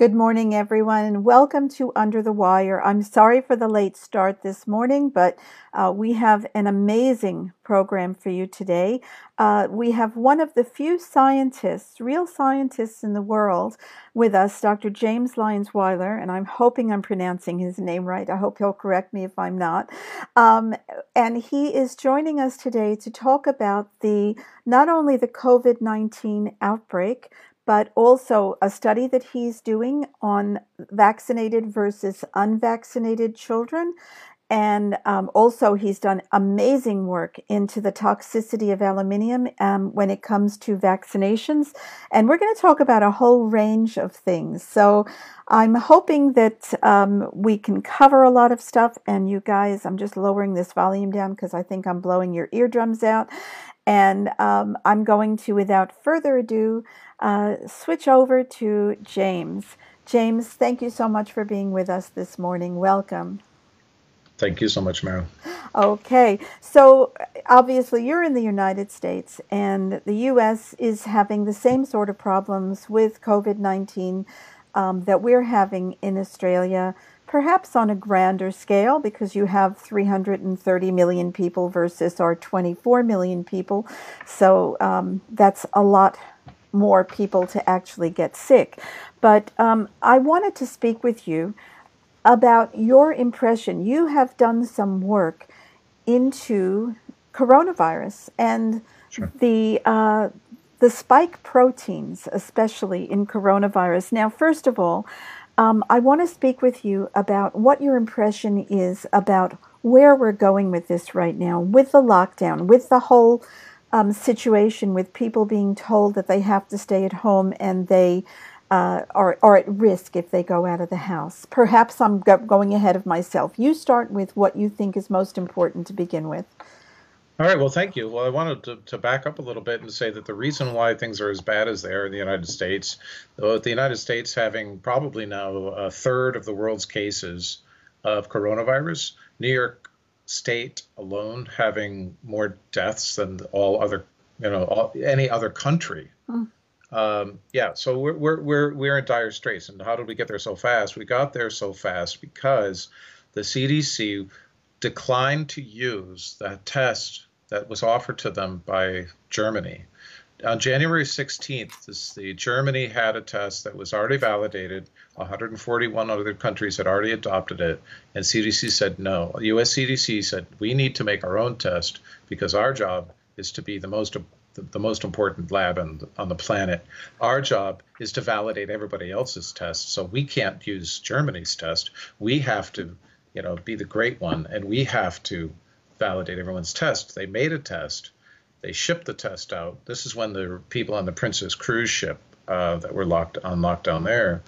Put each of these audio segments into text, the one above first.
Good morning, everyone, and welcome to Under the Wire. I'm sorry for the late start this morning, but we have an amazing program for you today. We have one of the few scientists, real scientists in the world with us, Dr. James Lyons-Weiler, and I'm hoping I'm pronouncing his name right. I hope he'll correct me if I'm not. And he is joining us today to talk about not only the COVID-19 outbreak, but also a study that he's doing on vaccinated versus unvaccinated children. And also he's done amazing work into the toxicity of aluminium when it comes to vaccinations. And we're going to talk about a whole range of things. So I'm hoping that we can cover a lot of stuff. And you guys, I'm just lowering this volume down because I think I'm blowing your eardrums out. And I'm going to, without further ado, switch over to James. James, thank you so much for being with us this morning. Welcome. Thank you so much, Meryl. Okay. So obviously you're in the United States, and the U.S. is having the same sort of problems with COVID-19 that we're having in Australia, perhaps on a grander scale, because you have 330 million people versus our 24 million people. So that's a lot more people to actually get sick. But I wanted to speak with you about your impression. You have done some work into coronavirus and sure. The spike proteins, especially in coronavirus. Now, first of all, I want to speak with you about what your impression is about where we're going with this right now, with the lockdown, with the whole situation, with people being told that they have to stay at home and they are at risk if they go out of the house. Perhaps I'm going ahead of myself. You start with what you think is most important to begin with. All right. Well, thank you. Well, I wanted to back up a little bit and say that the reason why things are as bad as they are in the United States, though, the United States having probably now a third of the world's cases of coronavirus, New York State alone having more deaths than all other, any other country. Hmm. So we're in dire straits. And how did we get there so fast? We got there so fast because the CDC declined to use that test that was offered to them by Germany. On January 16th, Germany had a test that was already validated. 141 other countries had already adopted it, and CDC said no. U.S. CDC said we need to make our own test because our job is to be the most important lab on the planet. Our job is to validate everybody else's test. So we can't use Germany's test. We have to, be the great one, and we have to validate everyone's test. They made a test. They shipped the test out. This is when the people on the Princess cruise ship that were locked on lockdown there,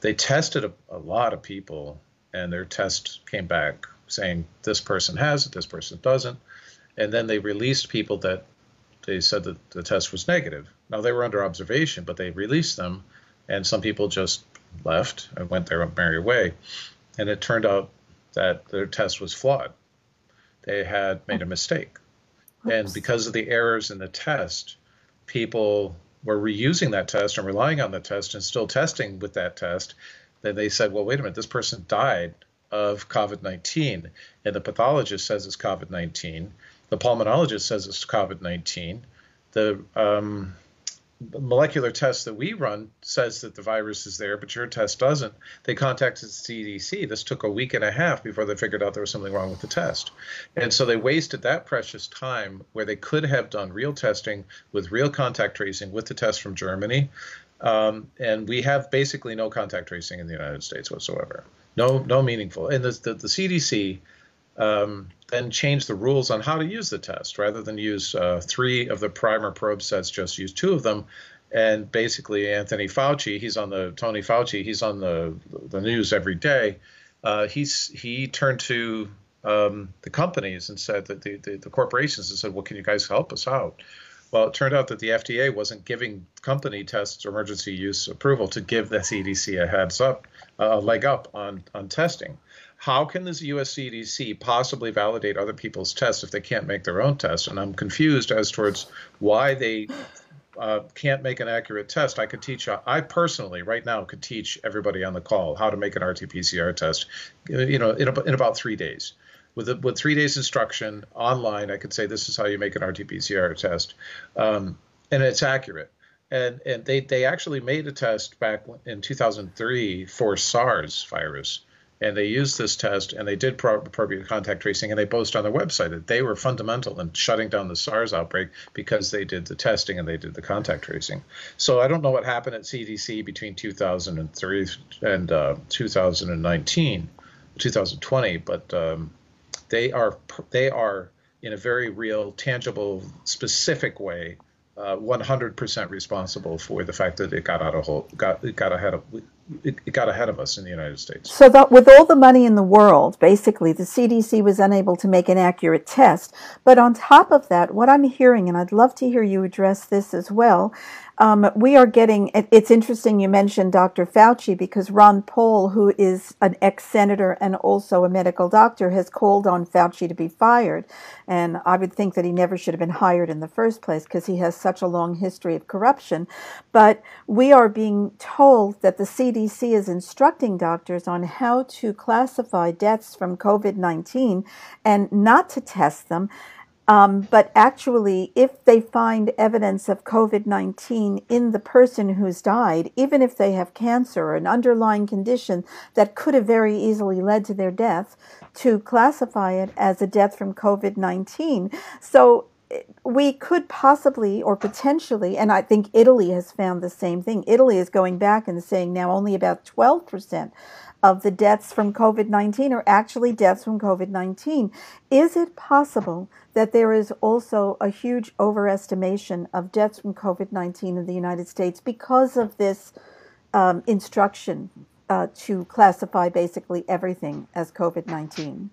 they tested a lot of people, and their test came back saying this person has it, this person doesn't. And then they released people that they said that the test was negative. Now, they were under observation, but they released them, and some people just left and went their merry way. And it turned out that their test was flawed. They had made a mistake. Oops. And because of the errors in the test, people were reusing that test and relying on the test and still testing with that test. Then they said, well, wait a minute, this person died of COVID-19, and the pathologist says it's COVID-19. The pulmonologist says it's COVID-19. The molecular test that we run says that the virus is there, but your test doesn't. They contacted CDC. This took a week and a half before they figured out there was something wrong with the test. And so they wasted that precious time where they could have done real testing with real contact tracing with the test from Germany. And we have basically no contact tracing in the United States whatsoever. No meaningful. And the CDC then change the rules on how to use the test. Rather than use three of the primer probe sets, just use two of them. And basically, Tony Fauci, he's on the news every day. He turned to the companies and said that the corporations and said, well, can you guys help us out? Well, it turned out that the FDA wasn't giving company tests or emergency use approval to give the CDC a heads up, a leg up on testing. How can this U.S. CDC possibly validate other people's tests if they can't make their own tests? And I'm confused as towards why they can't make an accurate test, I could teach, I personally right now could teach everybody on the call how to make an RT-PCR test, you know, in about 3 days. With 3 days instruction online, I could say this is how you make an RT-PCR test, and it's accurate. And they actually made a test back in 2003 for SARS virus, and they used this test, and they did appropriate contact tracing, and they boast on their website that they were fundamental in shutting down the SARS outbreak because they did the testing and they did the contact tracing. So I don't know what happened at CDC between 2003 and 2019, 2020, but they are in a very real, tangible, specific way 100% responsible for the fact that it got ahead of us in the United States. So that with all the money in the world, basically the CDC was unable to make an accurate test. But on top of that, what I'm hearing, and I'd love to hear you address this as well, we are getting, it's interesting you mentioned Dr. Fauci, because Ron Paul, who is an ex-senator and also a medical doctor, has called on Fauci to be fired. And I would think that he never should have been hired in the first place because he has such a long history of corruption. But we are being told that the CDC is instructing doctors on how to classify deaths from COVID-19 and not to test them. But actually, if they find evidence of COVID-19 in the person who's died, even if they have cancer or an underlying condition that could have very easily led to their death, to classify it as a death from COVID-19. So we could possibly or potentially, and I think Italy has found the same thing. Italy is going back and saying now only about 12% of the deaths from COVID-19 are actually deaths from COVID-19. Is it possible that there is also a huge overestimation of deaths from COVID-19 in the United States because of this instruction to classify basically everything as COVID-19?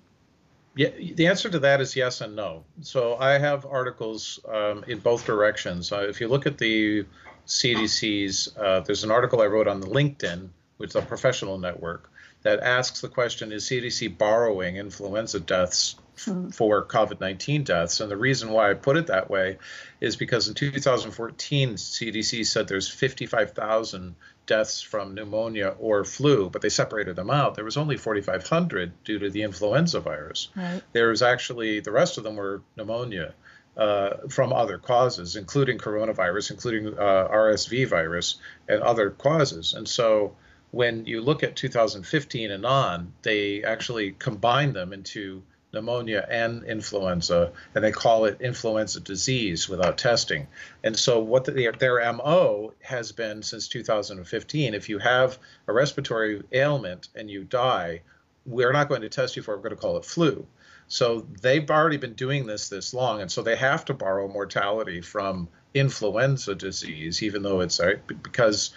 Yeah, the answer to that is yes and no. So I have articles in both directions. If you look at the CDC's, there's an article I wrote on LinkedIn, which is a professional network, that asks the question, is CDC borrowing influenza deaths for COVID-19 deaths? And the reason why I put it that way is because in 2014, CDC said there's 55,000 deaths from pneumonia or flu, but they separated them out. There was only 4,500 due to the influenza virus. Right. There was actually, the rest of them were pneumonia from other causes, including coronavirus, including RSV virus and other causes. And so when you look at 2015 and on, they actually combine them into pneumonia and influenza, and they call it influenza disease without testing. And so what their MO has been since 2015, if you have a respiratory ailment and you die, we're not going to test you for it, we're going to call it flu. So they've already been doing this long, and so they have to borrow mortality from influenza disease, even though it's because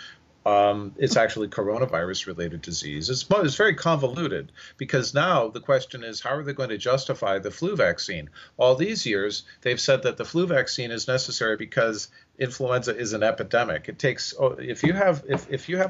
it's actually coronavirus-related disease. It's very convoluted because now the question is, how are they going to justify the flu vaccine? All these years, they've said that the flu vaccine is necessary because influenza is an epidemic. It takes, if you have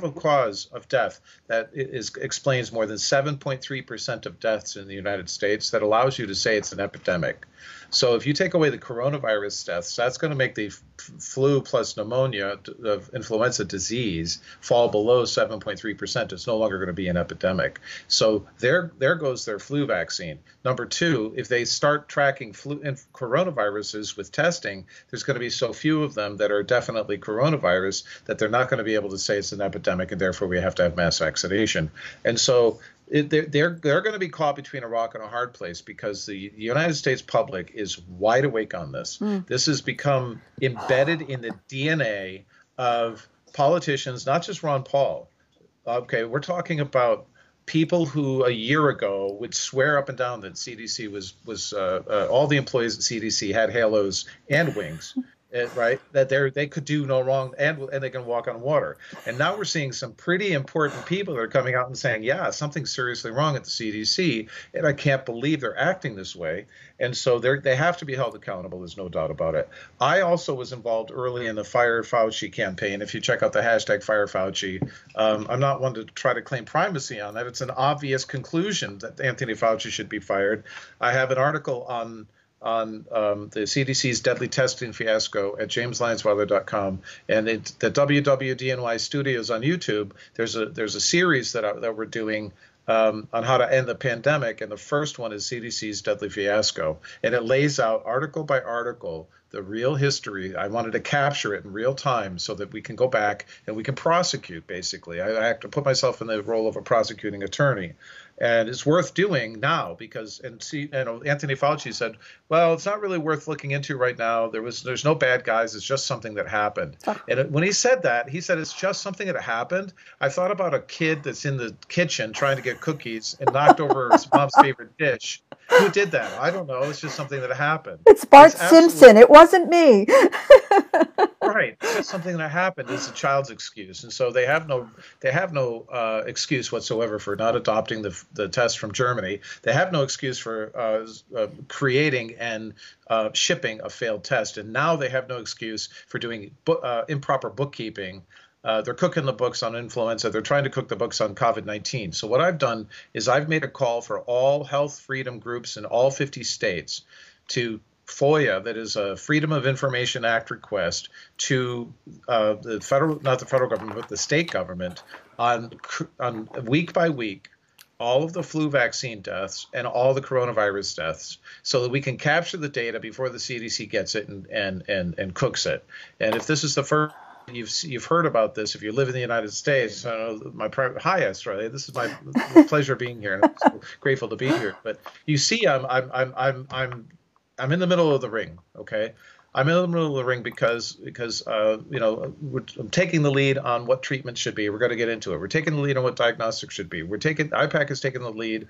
a cause of death that explains more than 7.3% of deaths in the United States, that allows you to say it's an epidemic. So if you take away the coronavirus deaths, that's going to make the flu plus pneumonia of influenza disease fall below 7.3%. It's no longer going to be an epidemic. So there goes their flu vaccine. Number two, if they start tracking flu and coronaviruses with testing, there's going to be so few of them that are definitely coronavirus that they're not going to be able to say it's an epidemic, and therefore we have to have mass vaccination. And so they're going to be caught between a rock and a hard place because the United States public is wide awake on this. This has become embedded in the DNA of politicians, not just Ron Paul. Okay, we're talking about people who a year ago would swear up and down that CDC was all the employees at CDC had halos and wings. Right, that they could do no wrong and they can walk on water. And now we're seeing some pretty important people that are coming out and saying, yeah, something's seriously wrong at the CDC, and I can't believe they're acting this way. And so they have to be held accountable. There's no doubt about it. I also was involved early in the Fire Fauci campaign. If you check out the hashtag Fire Fauci, I'm not one to try to claim primacy on that. It's an obvious conclusion that Anthony Fauci should be fired. I have an article on on the CDC's deadly testing fiasco at JamesLyonsWeiler.com, and the WWDNY studios on YouTube. There's a series that we're doing on how to end the pandemic, and the first one is CDC's deadly fiasco, and it lays out article by article the real history. I wanted to capture it in real time so that we can go back and we can prosecute, basically. I have to put myself in the role of a prosecuting attorney. And it's worth doing now because, and see, you know, Anthony Fauci said, well, it's not really worth looking into right now. There's no bad guys. It's just something that happened. Oh. And when he said that, he said, it's just something that happened. I thought about a kid that's in the kitchen trying to get cookies and knocked over his mom's favorite dish. Who did that? I don't know. It's just something that happened. It's Bart Simpson. It wasn't me. Right. It's just something that happened. It's a child's excuse. And so they have no excuse whatsoever for not adopting the test from Germany. They have no excuse for creating and shipping a failed test. And now they have no excuse for doing improper bookkeeping. They're cooking the books on influenza. They're trying to cook the books on COVID-19. So what I've done is I've made a call for all health freedom groups in all 50 states to FOIA, that is a Freedom of Information Act request, to the federal, not the federal government, but the state government on week by week, all of the flu vaccine deaths and all the coronavirus deaths, so that we can capture the data before the CDC gets it and cooks it. And if this is the first you've heard about this, if you live in the United States, this is my pleasure being here, and I'm so grateful to be here. But you see, I'm in the middle of the ring, okay? I'm in the middle of the ring because you know, I'm taking the lead on what treatment should be. We're going to get into it. We're taking the lead on what diagnostics should be. IPAC is taking the lead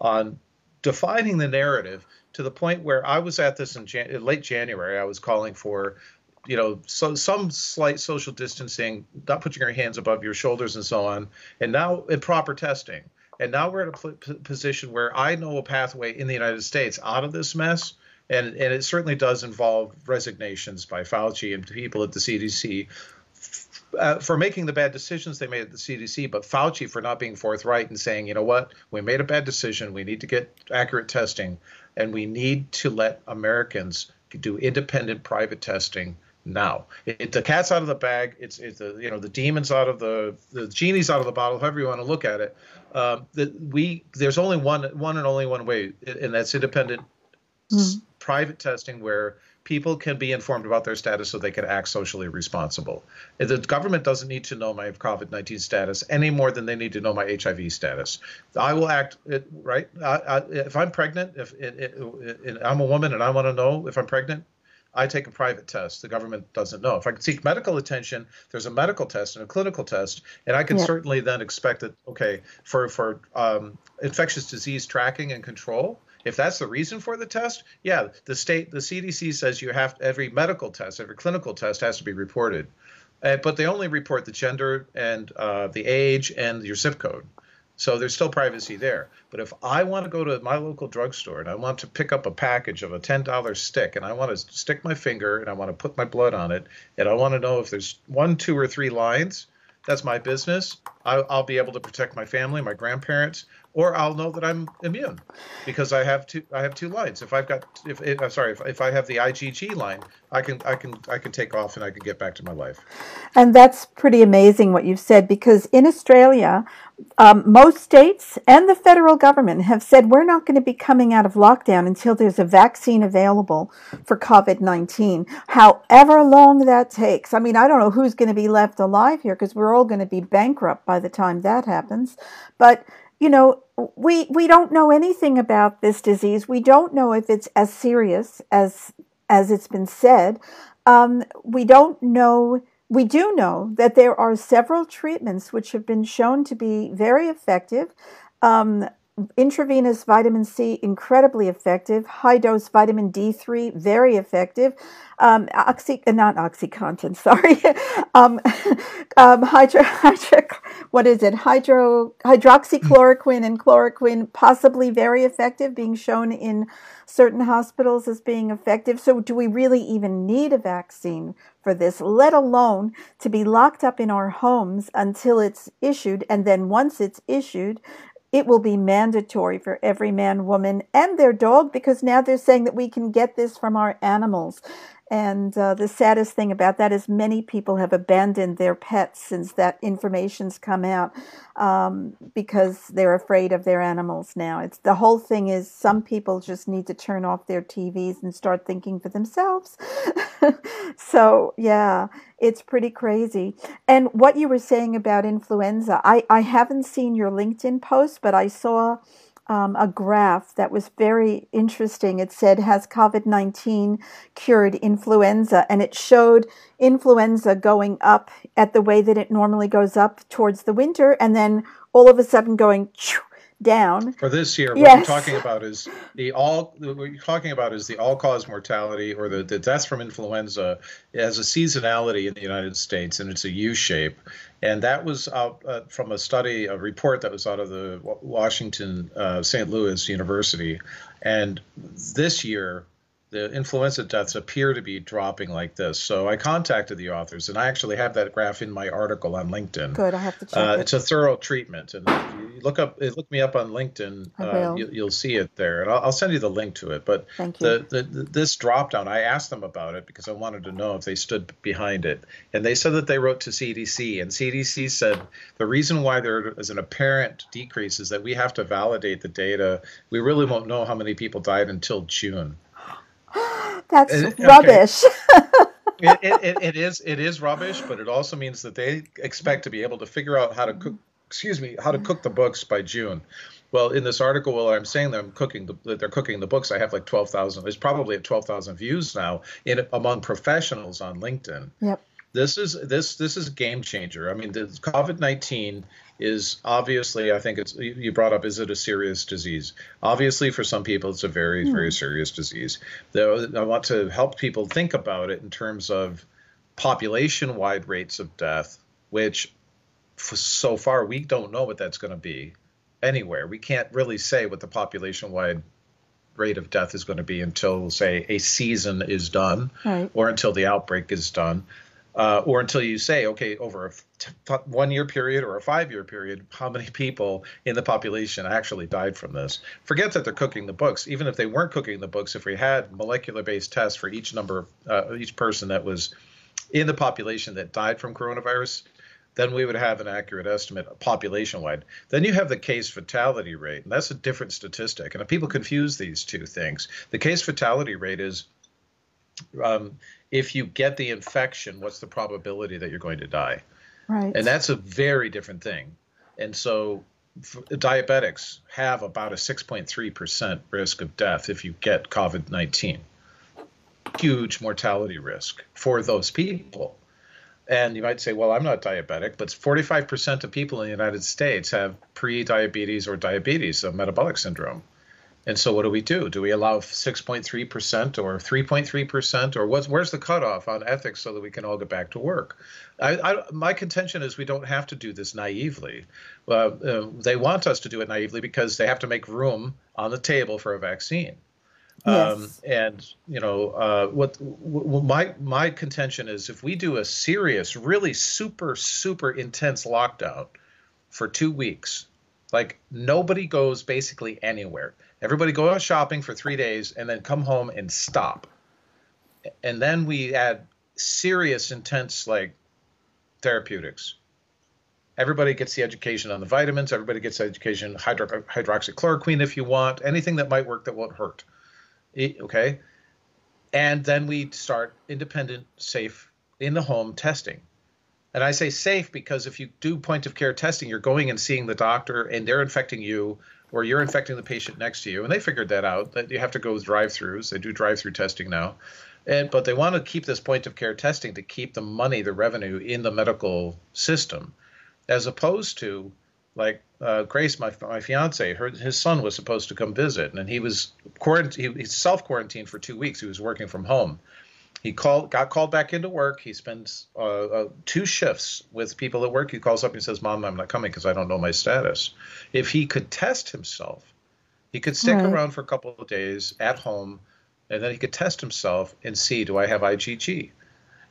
on defining the narrative to the point where I was at this in late January. I was calling for, you know, so some slight social distancing, not putting your hands above your shoulders and so on, and now improper testing. And now we're at a position where I know a pathway in the United States out of this mess. And it certainly does involve resignations by Fauci and people at the CDC for making the bad decisions they made at the CDC, but Fauci for not being forthright and saying, you know what, we made a bad decision. We need to get accurate testing, and we need to let Americans do independent private testing now. The cat's out of the bag. The demon's out of the genie's out of the bottle, however you want to look at it. There's only one way, and that's independent private testing where people can be informed about their status so they can act socially responsible. The government doesn't need to know my COVID-19 status any more than they need to know my HIV status. I will act, right? If I'm pregnant, if I'm a woman and I want to know if I'm pregnant, I take a private test. The government doesn't know. If I can seek medical attention, there's a medical test and a clinical test, and I can certainly then expect that, okay, for infectious disease tracking and control, if that's the reason for the test, yeah, the CDC says you have every medical test, every clinical test has to be reported, but they only report the gender and the age and your zip code. So there's still privacy there. But if I want to go to my local drugstore and I want to pick up a package of a $10 stick and I want to stick my finger and I want to put my blood on it and I want to know if there's 1, 2, or 3 lines, that's my business. I'll be able to protect my family, my grandparents, or I'll know that I'm immune because I have two lines. If I have the IgG line, I can take off and I can get back to my life. And that's pretty amazing what you've said, because in Australia, most states and the federal government have said we're not going to be coming out of lockdown until there's a vaccine available for COVID-19, however long that takes. I mean, I don't know who's going to be left alive here, because we're all going to be bankrupt by the time that happens. But you know, we don't know anything about this disease. We don't know if it's as serious as it's been said. We don't know. We do know that there are several treatments which have been shown to be very effective. Intravenous vitamin C, incredibly effective. High-dose vitamin D3, very effective. Hydroxychloroquine and chloroquine, possibly very effective, being shown in certain hospitals as being effective. So do we really even need a vaccine for this, let alone to be locked up in our homes until it's issued? And then once it's issued, It will be mandatory for every man, woman, and their dog, because now they're saying that we can get this from our animals. And the saddest thing about that is many people have abandoned their pets since that information's come out, because they're afraid of their animals now. It's the whole thing is some people just need to turn off their TVs and start thinking for themselves. So, yeah, it's pretty crazy. And what you were saying about influenza, I haven't seen your LinkedIn post, but I saw a graph that was very interesting. It said, has COVID-19 cured influenza? And it showed influenza going up at the way that it normally goes up towards the winter, and then all of a sudden going down. For this year, yes. What you're talking about is the all-cause mortality, or the deaths from influenza, as a seasonality in the United States, and it's a U shape. And that was out from a report that was out of the Washington, St. Louis University. And this year, the influenza deaths appear to be dropping like this. So I contacted the authors, and I actually have that graph in my article on LinkedIn. Good, I have to check it. It's a thorough treatment. And if you look me up on LinkedIn, you'll see it there. And I'll send you the link to it. But thank you. This drop down, I asked them about it because I wanted to know if they stood behind it. And they said that they wrote to CDC, and CDC said the reason why there is an apparent decrease is that we have to validate the data. We really won't know how many people died until June. That's rubbish. It is rubbish, but it also means that they expect to be able to figure out how to cook the books by June. Well, in this article, while I'm saying that they're cooking the books, I have like 12,000. It's probably at 12,000 views now among professionals on LinkedIn. Yep. This is a game changer. I mean, the COVID-19 is obviously, I think you brought up, is it a serious disease? Obviously, for some people, it's a very, very serious disease. Though I want to help people think about it in terms of population-wide rates of death, which so far we don't know what that's going to be anywhere. We can't really say what the population-wide rate of death is going to be until, say, a season is done, right, or until the outbreak is done. Or until you say, okay, over a 1 year period or a 5 year period, how many people in the population actually died from this? Forget that they're cooking the books. Even if they weren't cooking the books, if we had molecular-based tests for each person that was in the population that died from coronavirus, then we would have an accurate estimate population-wide. Then you have the case fatality rate, and that's a different statistic. And if people confuse these two things, the case fatality rate is if you get the infection, what's the probability that you're going to die? Right. And that's a very different thing. And so diabetics have about a 6.3% risk of death if you get COVID-19. Huge mortality risk for those people. And you might say, well, I'm not diabetic, but 45% of people in the United States have pre-diabetes or diabetes, so metabolic syndrome. And so what do we do? Do we allow 6.3% or 3.3%, or where's the cutoff on ethics so that we can all get back to work? My contention is we don't have to do this naively. They want us to do it naively because they have to make room on the table for a vaccine. Yes. And, you know, my contention is if we do a serious, really super, super intense lockdown for 2 weeks, like nobody goes basically anywhere. Everybody go out shopping for 3 days and then come home and stop. And then we add serious, intense, like, therapeutics. Everybody gets the education on the vitamins. Everybody gets education, hydroxychloroquine if you want, anything that might work that won't hurt. Okay? And then we start independent, safe, in-the-home testing. And I say safe because if you do point-of-care testing, you're going and seeing the doctor, and they're infecting you, or you're infecting the patient next to you. And they figured that out, that you have to go with drive-thrus. They do drive-thru testing now. But they want to keep this point-of-care testing to keep the money, the revenue, in the medical system, as opposed to, like, Grace, my fiancé, his son was supposed to come visit, and he was self-quarantined for 2 weeks. He was working from home. He got called back into work. He spends 2 shifts with people at work. He calls up and says, Mom, I'm not coming because I don't know my status. If he could test himself, he could stick around for a couple of days at home, and then he could test himself and see, do I have IgG?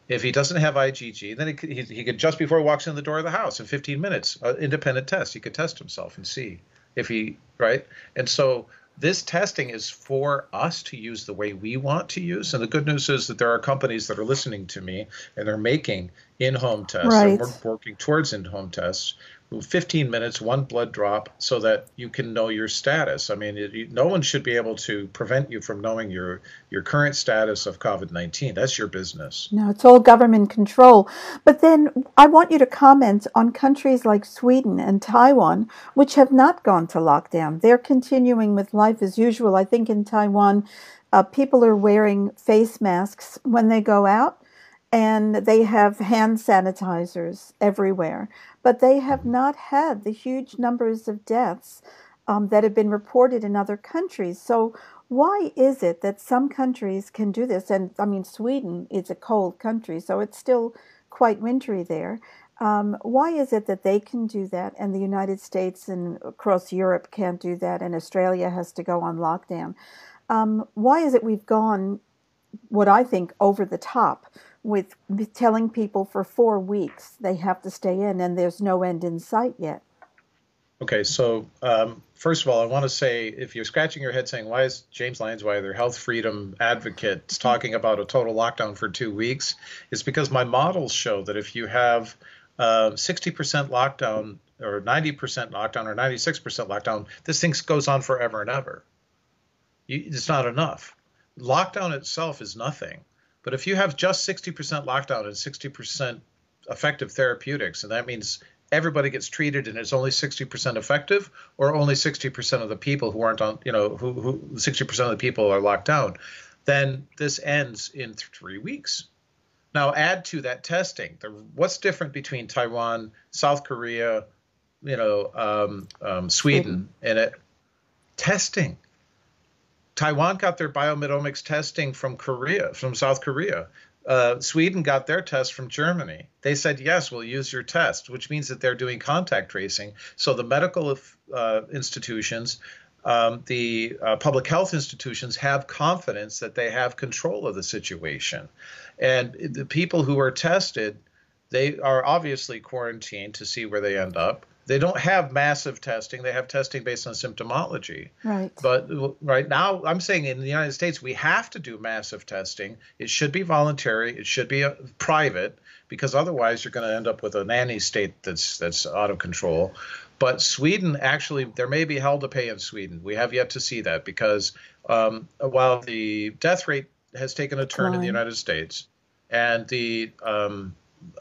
If he doesn't have IgG, then he could just before he walks in the door of the house in 15 minutes, independent test, he could test himself and see if he, right? And so this testing is for us to use the way we want to use. And the good news is that there are companies that are listening to me and they're making in-home tests. Right. They're working towards in-home tests. 15 minutes, one blood drop, so that you can know your status. I mean, no one should be able to prevent you from knowing your current status of COVID-19. That's your business. No, it's all government control. But then I want you to comment on countries like Sweden and Taiwan, which have not gone to lockdown. They're continuing with life as usual. I think in Taiwan, people are wearing face masks when they go out. And they have hand sanitizers everywhere. But they have not had the huge numbers of deaths that have been reported in other countries. So why is it that some countries can do this? And, I mean, Sweden is a cold country, so it's still quite wintry there. Why is it that they can do that and the United States and across Europe can't do that and Australia has to go on lockdown? Why is it we've gone, what I think, over the top with telling people for 4 weeks they have to stay in, and there's no end in sight yet? Okay, so first of all, I want to say, if you're scratching your head saying, why is James Lyons-Weiler, health freedom advocate, talking about a total lockdown for 2 weeks, it's because my models show that if you have 60% lockdown or 90% lockdown or 96% lockdown, this thing goes on forever and ever. It's not enough. Lockdown itself is nothing. But if you have just 60% lockdown and 60% effective therapeutics, and that means everybody gets treated and it's only 60% effective, or only 60% of the people who aren't on, you know, who 60% of the people are locked down, then this ends in 3 weeks. Now add to that testing. What's different between Taiwan, South Korea, you know, Sweden, and testing? Taiwan got their biomimetic testing from Korea, from South Korea. Sweden got their test from Germany. They said, yes, we'll use your test, which means that they're doing contact tracing. So the medical institutions, the public health institutions have confidence that they have control of the situation. And the people who are tested, they are obviously quarantined to see where they end up. They don't have massive testing. They have testing based on symptomology. Right. But right now, I'm saying in the United States, we have to do massive testing. It should be voluntary. It should be private, because otherwise you're going to end up with a nanny state that's out of control. But Sweden, actually, there may be hell to pay in Sweden. We have yet to see that, because while the death rate has taken a turn in the United States, and the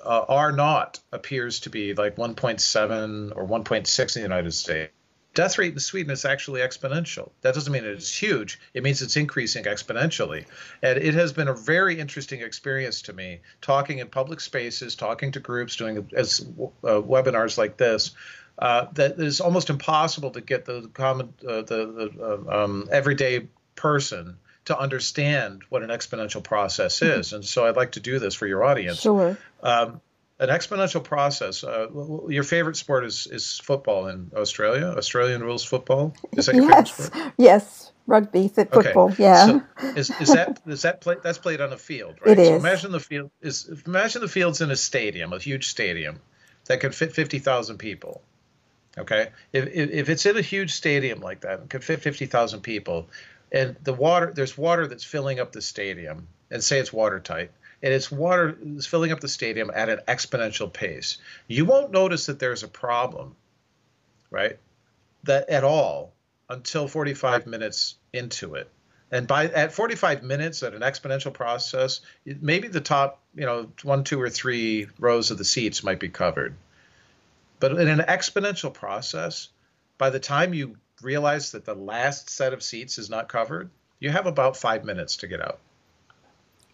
R0 appears to be like 1.7 or 1.6 in the United States. Death rate in Sweden is actually exponential. That doesn't mean it's huge. It means it's increasing exponentially. And it has been a very interesting experience to me, talking in public spaces, talking to groups, doing webinars like this, that it's almost impossible to get the common, everyday person to understand what an exponential process is. And so I'd like to do this for your audience. Sure. An exponential process, your favorite sport is football in Australia? Australian rules football? Is that your favorite sport? Yes, rugby, football, okay. Yeah. So that's played on a field, right? It is. So imagine the field's in a stadium, a huge stadium that could fit 50,000 people. Okay? If it's in a huge stadium like that, it could fit 50,000 people. And there's water that's filling up the stadium, and say it's watertight, and it's water is filling up the stadium at an exponential pace. You won't notice that there's a problem, right? That at all until 45 minutes into it. And at 45 minutes at an exponential process, maybe the top, you know, 1, 2, or 3 rows of the seats might be covered. But in an exponential process, by the time you realize that the last set of seats is not covered, you have about 5 minutes to get out.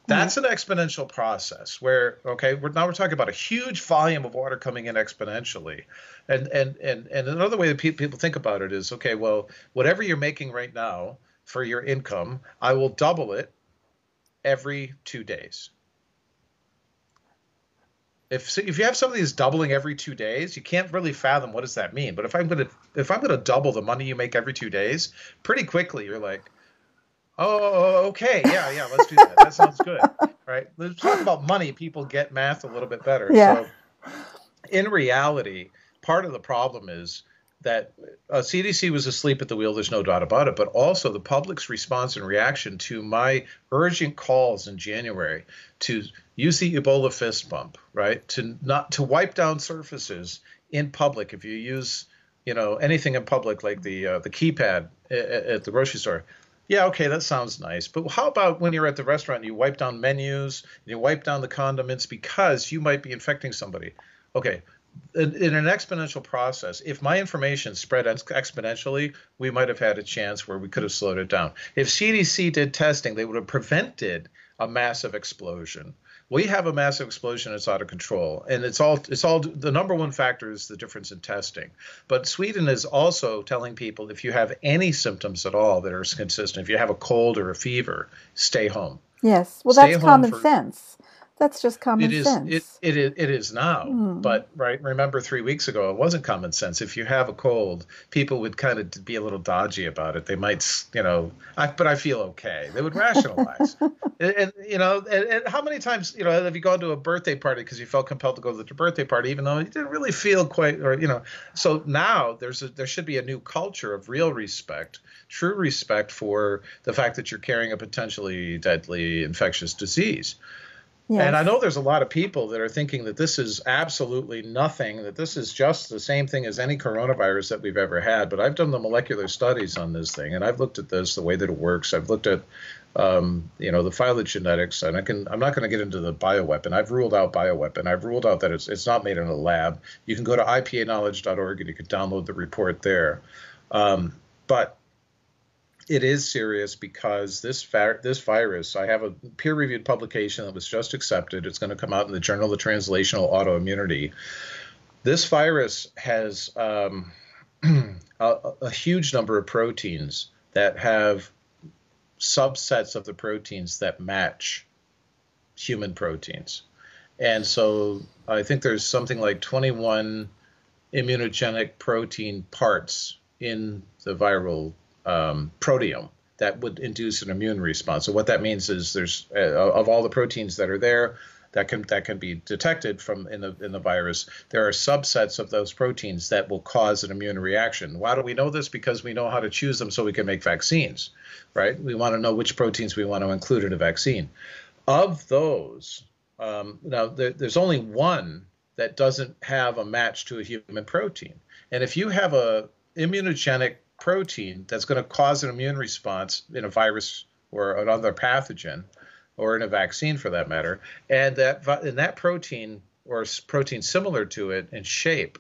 That's an exponential process where, okay, now we're talking about a huge volume of water coming in exponentially. And another way that people think about it is, okay, well, whatever you're making right now for your income, I will double it every 2 days. If you have something that's doubling every 2 days, you can't really fathom what does that mean. But if I'm gonna double the money you make every 2 days, pretty quickly you're like, oh, okay, yeah, let's do that. That sounds good, right? Let's talk about money. People get math a little bit better. Yeah. So in reality, part of the problem is that CDC was asleep at the wheel, there's no doubt about it, but also the public's response and reaction to my urgent calls in January to use the Ebola fist bump, right? To wipe down surfaces in public. If you use, you know, anything in public, like the keypad at the grocery store, yeah, okay, that sounds nice. But how about when you're at the restaurant and you wipe down menus, and you wipe down the condiments because you might be infecting somebody? Okay. In an exponential process, if my information spread exponentially, we might have had a chance where we could have slowed it down. If CDC did testing, they would have prevented a massive explosion. We have a massive explosion that's out of control, and it's all the number one factor is the difference in testing. But Sweden is also telling people, if you have any symptoms at all that are consistent, if you have a cold or a fever, stay home. Yes, well, that's common sense. That's just common sense. It is now. Mm. But right, remember 3 weeks ago, it wasn't common sense. If you have a cold, people would kind of be a little dodgy about it. They might, you know, but I feel okay. They would rationalize. And, you know, and how many times, you know, have you gone to a birthday party because you felt compelled to go to the birthday party, even though you didn't really feel quite, or, you know. So now there should be a new culture of real respect, true respect for the fact that you're carrying a potentially deadly infectious disease. Yes. And I know there's a lot of people that are thinking that this is absolutely nothing, that this is just the same thing as any coronavirus that we've ever had. But I've done the molecular studies on this thing, and I've looked at this, the way that it works. I've looked at, you know, the phylogenetics, and I'm not going to get into the bioweapon. I've ruled out bioweapon. I've ruled out that it's not made in a lab. You can go to ipa-knowledge.org, and you can download the report there. But it is serious because this virus, I have a peer-reviewed publication that was just accepted. It's going to come out in the Journal of Translational Autoimmunity. This virus has a huge number of proteins that have subsets of the proteins that match human proteins. And so I think there's something like 21 immunogenic protein parts in the viral proteome that would induce an immune response. So what that means is there's of all the proteins that are there that can be detected from in the virus, there are subsets of those proteins that will cause an immune reaction. Why do we know this? Because we know how to choose them so we can make vaccines, right? We want to know which proteins we want to include in a vaccine. Of those, now there's only one that doesn't have a match to a human protein. And if you have a immunogenic protein that's going to cause an immune response in a virus or another pathogen or in a vaccine for that matter, and that protein or protein similar to it in shape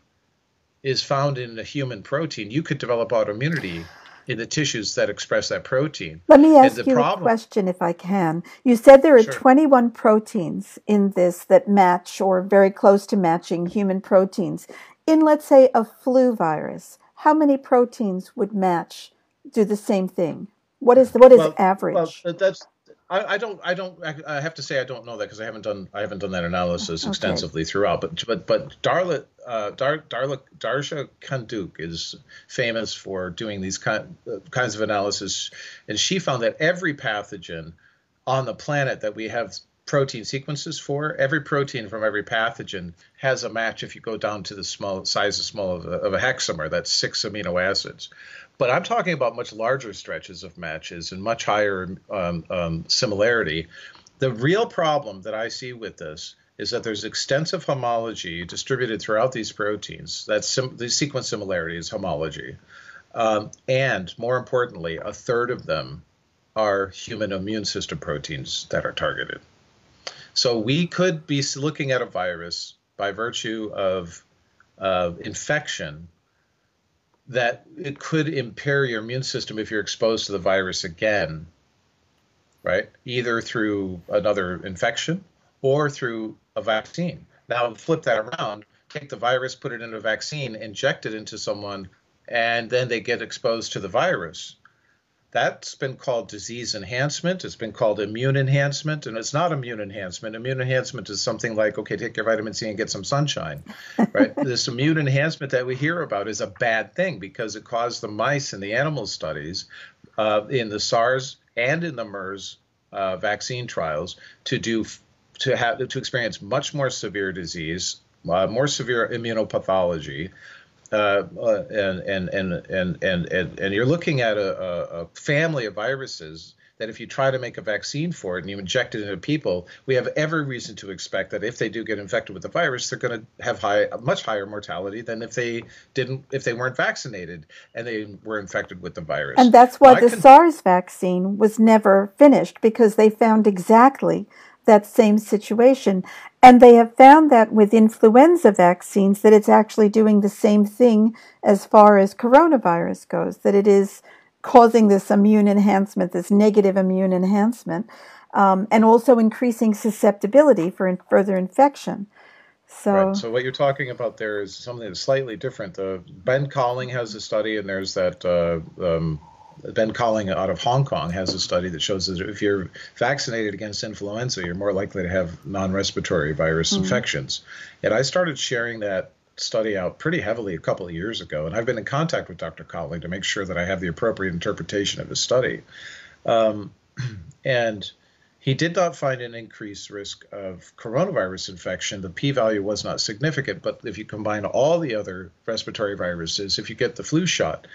is found in a human protein, you could develop autoimmunity in the tissues that express that protein. Let me ask you a question if I can. You said there are 21 proteins in this that match or very close to matching human proteins. In, let's say, a flu virus, how many proteins would match, do the same thing? What is average? Well, that's I have to say I don't know that because I haven't done that analysis extensively throughout. But Darla Kanduk is famous for doing these kinds of analysis, and she found that every pathogen on the planet that we have protein sequences for, every protein from every pathogen has a match if you go down to the size of a hexamer. That's 6 amino acids. But I'm talking about much larger stretches of matches and much higher similarity. The real problem that I see with this is that there's extensive homology distributed throughout these proteins. That's the sequence similarity is homology. And more importantly, a third of them are human immune system proteins that are targeted. So we could be looking at a virus by virtue of infection that it could impair your immune system if you're exposed to the virus again, right? Either through another infection or through a vaccine. Now flip that around, take the virus, put it into a vaccine, inject it into someone, and then they get exposed to the virus. That's been called disease enhancement. It's been called immune enhancement, and it's not immune enhancement. Immune enhancement is something like, okay, take your vitamin C and get some sunshine, right? This immune enhancement that we hear about is a bad thing because it caused the mice in the animal studies in the SARS and in the MERS vaccine trials to experience much more severe disease, more severe immunopathology, and you're looking at a family of viruses that if you try to make a vaccine for it and you inject it into people, we have every reason to expect that if they do get infected with the virus, they're going to have much higher mortality than if they weren't vaccinated and they were infected with the virus. And that's why the SARS vaccine was never finished, because they found exactly that same situation. And they have found that with influenza vaccines, that it's actually doing the same thing as far as coronavirus goes, that it is causing this immune enhancement, this negative immune enhancement, and also increasing susceptibility for further infection. So, right. So what you're talking about there is something that's slightly different. Ben Colling has a study, and there's that Ben Colling out of Hong Kong has a study that shows that if you're vaccinated against influenza, you're more likely to have non-respiratory virus infections. And I started sharing that study out pretty heavily a couple of years ago, and I've been in contact with Dr. Colling to make sure that I have the appropriate interpretation of his study. And he did not find an increased risk of coronavirus infection. The p-value was not significant, but if you combine all the other respiratory viruses, if you get the flu shot,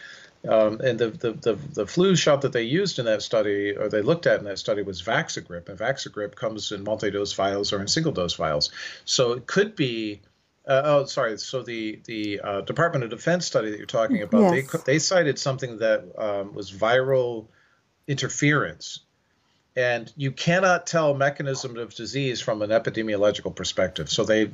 and the flu shot that they used in that study, or they looked at in that study, was Vaxigrip, and Vaxigrip comes in multi-dose vials or in single-dose vials. So it could be So the Department of Defense study that you're talking about, yes, they cited something that was viral interference. And you cannot tell mechanism of disease from an epidemiological perspective. So they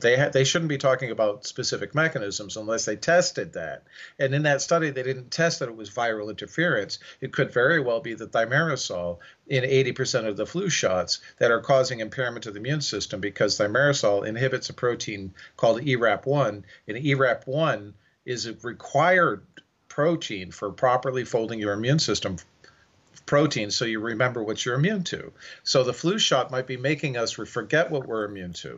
shouldn't be talking about specific mechanisms unless they tested that. And in that study, they didn't test that it was viral interference. It could very well be the thimerosal in 80% of the flu shots that are causing impairment of the immune system, because thimerosal inhibits a protein called ERAP1, and ERAP1 is a required protein for properly folding your immune system protein, so you remember what you're immune to. So the flu shot might be making us forget what we're immune to.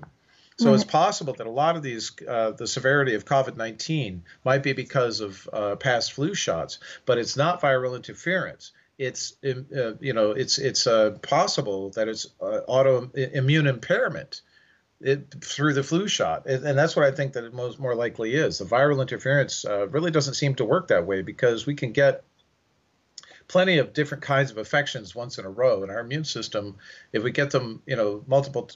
So it's possible that a lot of these, the severity of COVID-19 might be because of past flu shots, but it's not viral interference. It's, it's possible that it's autoimmune impairment through the flu shot. And that's what I think that it most more likely is. The viral interference really doesn't seem to work that way, because we can get plenty of different kinds of affections once in a row, and our immune system, if we get them, you know, multiple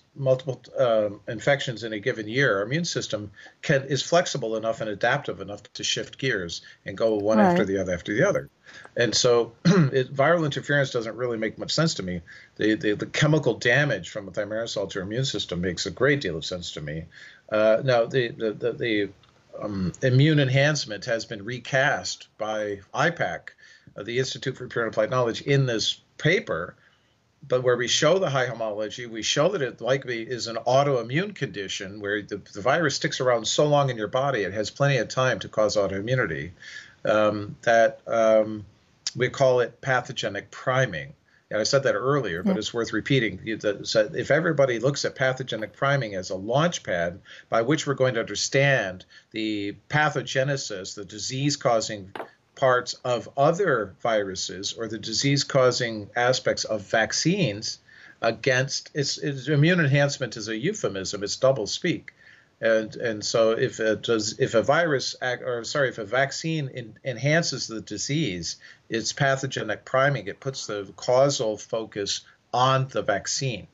infections in a given year, our immune system is flexible enough and adaptive enough to shift gears and go one after the other. And so viral interference doesn't really make much sense to me. The chemical damage from a thimerosal to our immune system makes a great deal of sense to me. Now the immune enhancement has been recast by IPAC, the Institute for Pure and Applied Knowledge, in this paper, but where we show the high homology, we show that it likely is an autoimmune condition where the virus sticks around so long in your body, it has plenty of time to cause autoimmunity, that we call it pathogenic priming. And I said that earlier, but it's worth repeating. If everybody looks at pathogenic priming as a launch pad by which we're going to understand the pathogenesis, the disease-causing parts of other viruses or the disease-causing aspects of vaccines against, it's immune enhancement is a euphemism. It's double speak, and so if a vaccine enhances the disease, it's pathogenic priming. It puts the causal focus on the vaccine,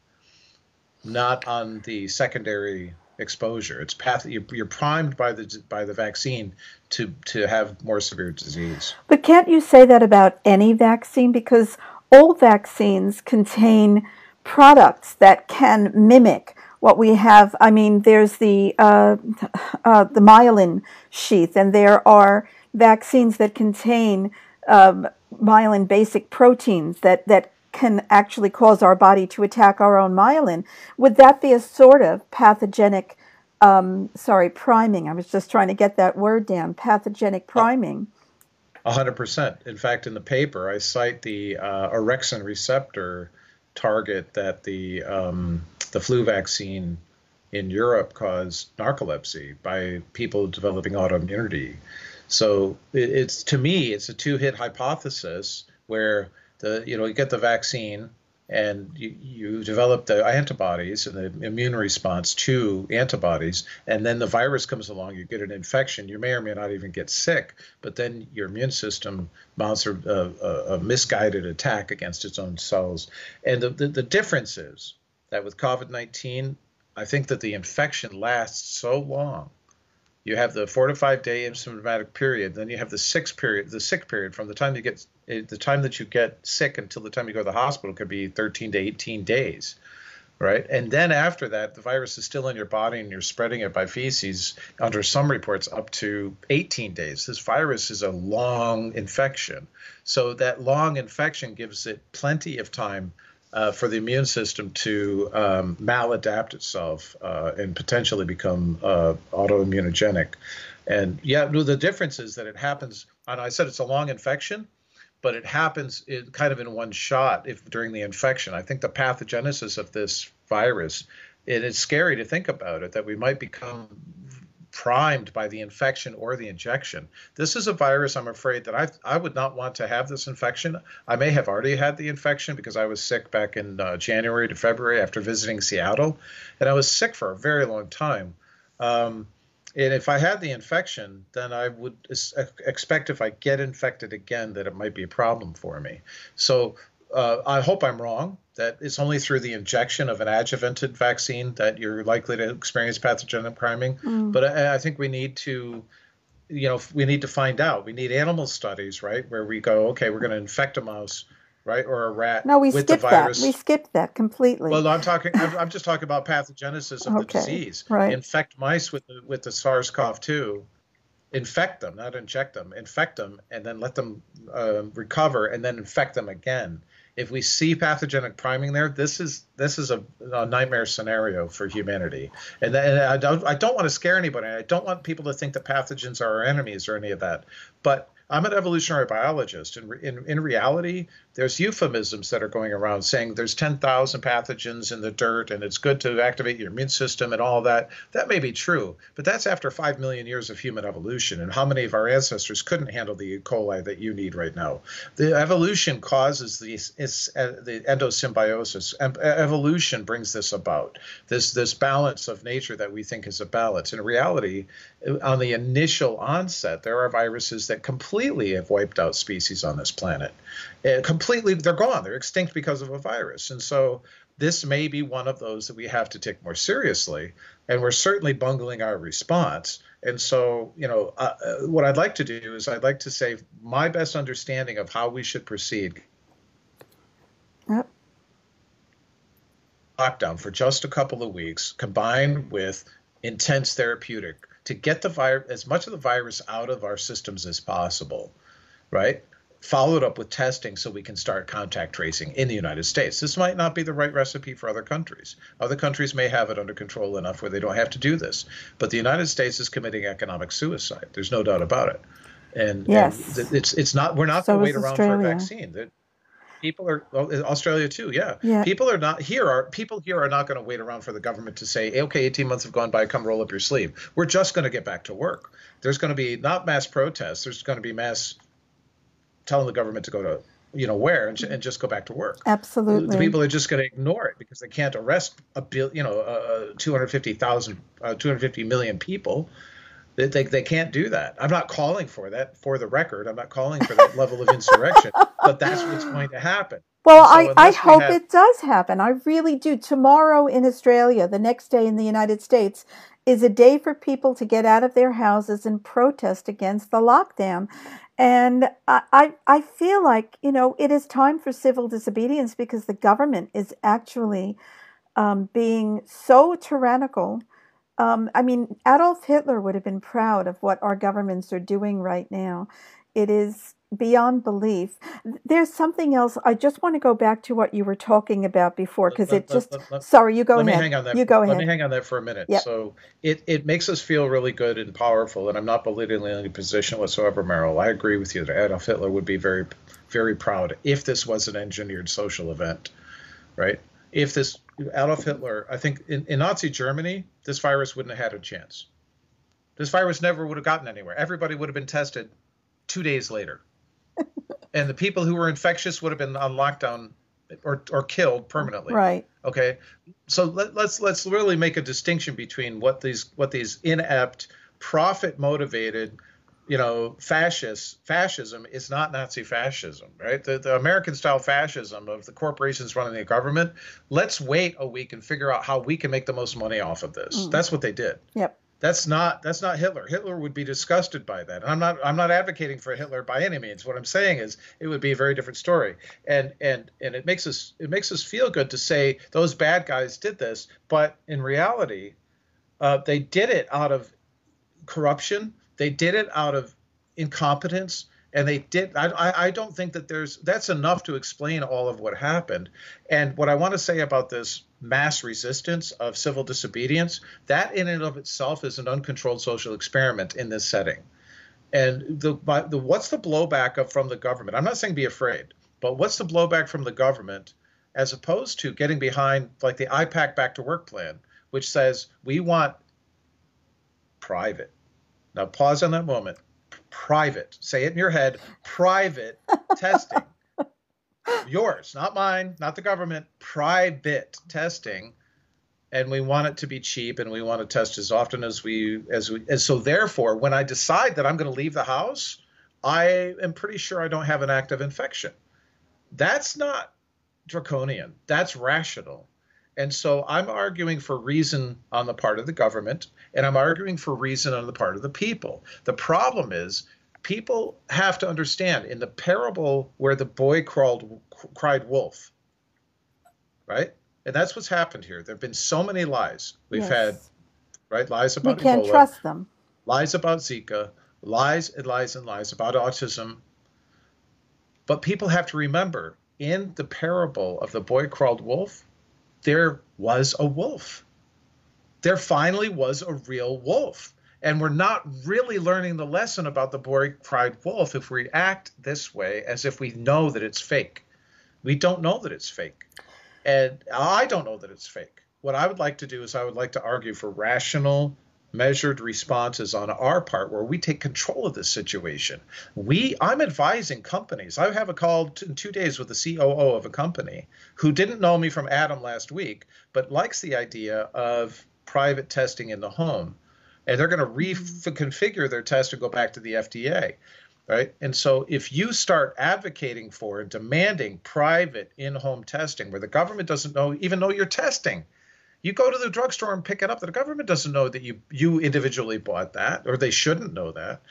not on the secondary exposure. It's you're primed by the vaccine to have more severe disease. But can't you say that about any vaccine? Because all vaccines contain products that can mimic what we have. I mean, there's the myelin sheath, and there are vaccines that contain myelin basic proteins that can actually cause our body to attack our own myelin. Would that be a sort of pathogenic, priming? I was just trying to get that word down, pathogenic priming. 100%. In fact, in the paper, I cite the orexin receptor target that the flu vaccine in Europe caused narcolepsy by people developing autoimmunity. So it's, to me, it's a two-hit hypothesis where you get the vaccine, and you develop the antibodies and the immune response to antibodies, and then the virus comes along, you get an infection, you may or may not even get sick, but then your immune system mounts a misguided attack against its own cells. And the difference is that with COVID-19, I think that the infection lasts so long. You have the 4 to 5 day asymptomatic period, then you have the sick period from the time that you get sick until the time you go to the hospital could be 13 to 18 days, right? And then after that, the virus is still in your body and you're spreading it by feces, under some reports up to 18 days. This virus is a long infection. So that long infection gives it plenty of time for the immune system to maladapt itself and potentially become autoimmunogenic. And yeah, the difference is that it happens, and I said it's a long infection, but it happens kind of in one shot during the infection. I think the pathogenesis of this virus, it's scary to think about it, that we might become primed by the infection or the injection. This is a virus, I'm afraid, that I would not want to have this infection. I may have already had the infection because I was sick back in January to February after visiting Seattle, and I was sick for a very long time. And if I had the infection, then I would expect if I get infected again that it might be a problem for me. So I hope I'm wrong, that it's only through the injection of an adjuvanted vaccine that you're likely to experience pathogenic priming. But I think we need to, we need to find out. We need animal studies, right, where we go, okay, we're going to infect a mouse, right, or a rat with the virus. No, we skipped that completely. Well, I'm just talking about pathogenesis of the disease. Right. Infect mice with the SARS-CoV-2. Infect them, not inject them. Infect them, and then let them recover, and then infect them again. If we see pathogenic priming there, this is a nightmare scenario for humanity. And I don't want to scare anybody. I don't want people to think that pathogens are our enemies or any of that. But I'm an evolutionary biologist, and in reality, there's euphemisms that are going around saying there's 10,000 pathogens in the dirt, and it's good to activate your immune system and all that. That may be true, but that's after 5 million years of human evolution, and how many of our ancestors couldn't handle the E. coli that you need right now? The evolution causes the endosymbiosis. Evolution brings this about, this balance of nature that we think is a balance. In reality, on the initial onset, there are viruses that completely have wiped out species on this planet. They're gone. They're extinct because of a virus. And so this may be one of those that we have to take more seriously. And we're certainly bungling our response. And so, what I'd like to do is I'd like to say my best understanding of how we should proceed. Yep. Lockdown for just a couple of weeks, combined with intense therapeutic, to get as much of the virus out of our systems as possible, right? Followed up with testing so we can start contact tracing in the United States. This might not be the right recipe for other countries. Other countries may have it under control enough where they don't have to do this. But the United States is committing economic suicide. There's no doubt about it. And, yes. And it's not, we're not going to wait around for a vaccine. People are, Australia too, yeah. People here are not going to wait around for the government to say, okay, 18 months have gone by, come roll up your sleeve. We're just going to get back to work. There's going to be not mass protests, there's going to be mass telling the government to go to, where and just go back to work. Absolutely. The people are just going to ignore it because they can't arrest 250 million people. They can't do that. I'm not calling for that, for the record. I'm not calling for that level of insurrection, but that's what's going to happen. Well, so I hope it does happen. I really do. Tomorrow in Australia, the next day in the United States, is a day for people to get out of their houses and protest against the lockdown. And I feel like, it is time for civil disobedience because the government is actually being so tyrannical. Adolf Hitler would have been proud of what our governments are doing right now. It is beyond belief. There's something else. I just want to go back to what you were talking about before, because sorry, you go ahead. Let me hang on that for a minute. Yep. So it makes us feel really good and powerful, and I'm not belittling any position whatsoever, Meryl. I agree with you that Adolf Hitler would be very, very proud if this was an engineered social event, right? Adolf Hitler, I think in Nazi Germany, this virus wouldn't have had a chance. This virus never would have gotten anywhere. Everybody would have been tested 2 days later. And the people who were infectious would have been on lockdown or killed permanently. Right. Okay. So let's really make a distinction between what these inept, profit motivated, fascism is not Nazi fascism, right? The American style fascism of the corporations running the government. Let's wait a week and figure out how we can make the most money off of this. Mm. That's what they did. Yep. That's not Hitler. Hitler would be disgusted by that. And I'm not advocating for Hitler by any means. What I'm saying is it would be a very different story. And it makes us feel good to say those bad guys did this, but in reality, they did it out of corruption. They did it out of incompetence. And they did. I don't think that that's enough to explain all of what happened. And what I want to say about this mass resistance of civil disobedience, that in and of itself is an uncontrolled social experiment in this setting. And what's the blowback from the government? I'm not saying be afraid, but what's the blowback from the government as opposed to getting behind like the IPAC back to work plan, which says we want private. Now pause on that moment. Private, say it in your head, private testing. Yours, not mine, not the government, private testing. And we want it to be cheap and we want to test as often as so therefore, when I decide that I'm going to leave the house, I am pretty sure I don't have an active infection. That's not draconian. That's rational. And so I'm arguing for reason on the part of the government, and I'm arguing for reason on the part of the people. The problem is people have to understand in the parable where the boy cried wolf, right? And that's what's happened here. There have been so many lies. We've had, right, lies about Ebola. We can't trust them. Lies about Zika, lies and lies and lies about autism. But people have to remember in the parable of the boy cried wolf, there was a wolf. There finally was a real wolf. And we're not really learning the lesson about the boy cried wolf if we act this way as if we know that it's fake. We don't know that it's fake. And I don't know that it's fake. What I would like to do is I would like to argue for rational, measured responses on our part where we take control of this situation. I'm advising companies. I have a call in 2 days with the COO of a company who didn't know me from Adam last week, but likes the idea of private testing in the home. And they're going to reconfigure their test and go back to the FDA, right? And so if you start advocating for and demanding private in-home testing where the government doesn't even know you're testing, you go to the drugstore and pick it up. The government doesn't know that you individually bought that, or they shouldn't know that.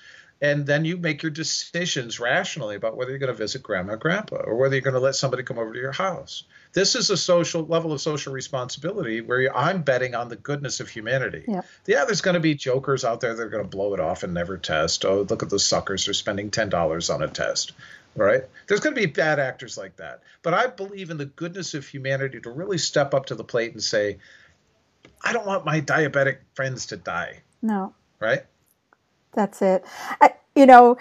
And then you make your decisions rationally about whether you're going to visit grandma or grandpa, or whether you're going to let somebody come over to your house. This is a social level of social responsibility where I'm betting on the goodness of humanity. Yeah, there's going to be jokers out there that are going to blow it off and never test. Oh, look at those suckers. They're spending $10 on a test. Right? There's going to be bad actors like that. But I believe in the goodness of humanity to really step up to the plate and say, I don't want my diabetic friends to die. No. Right? That's it. You've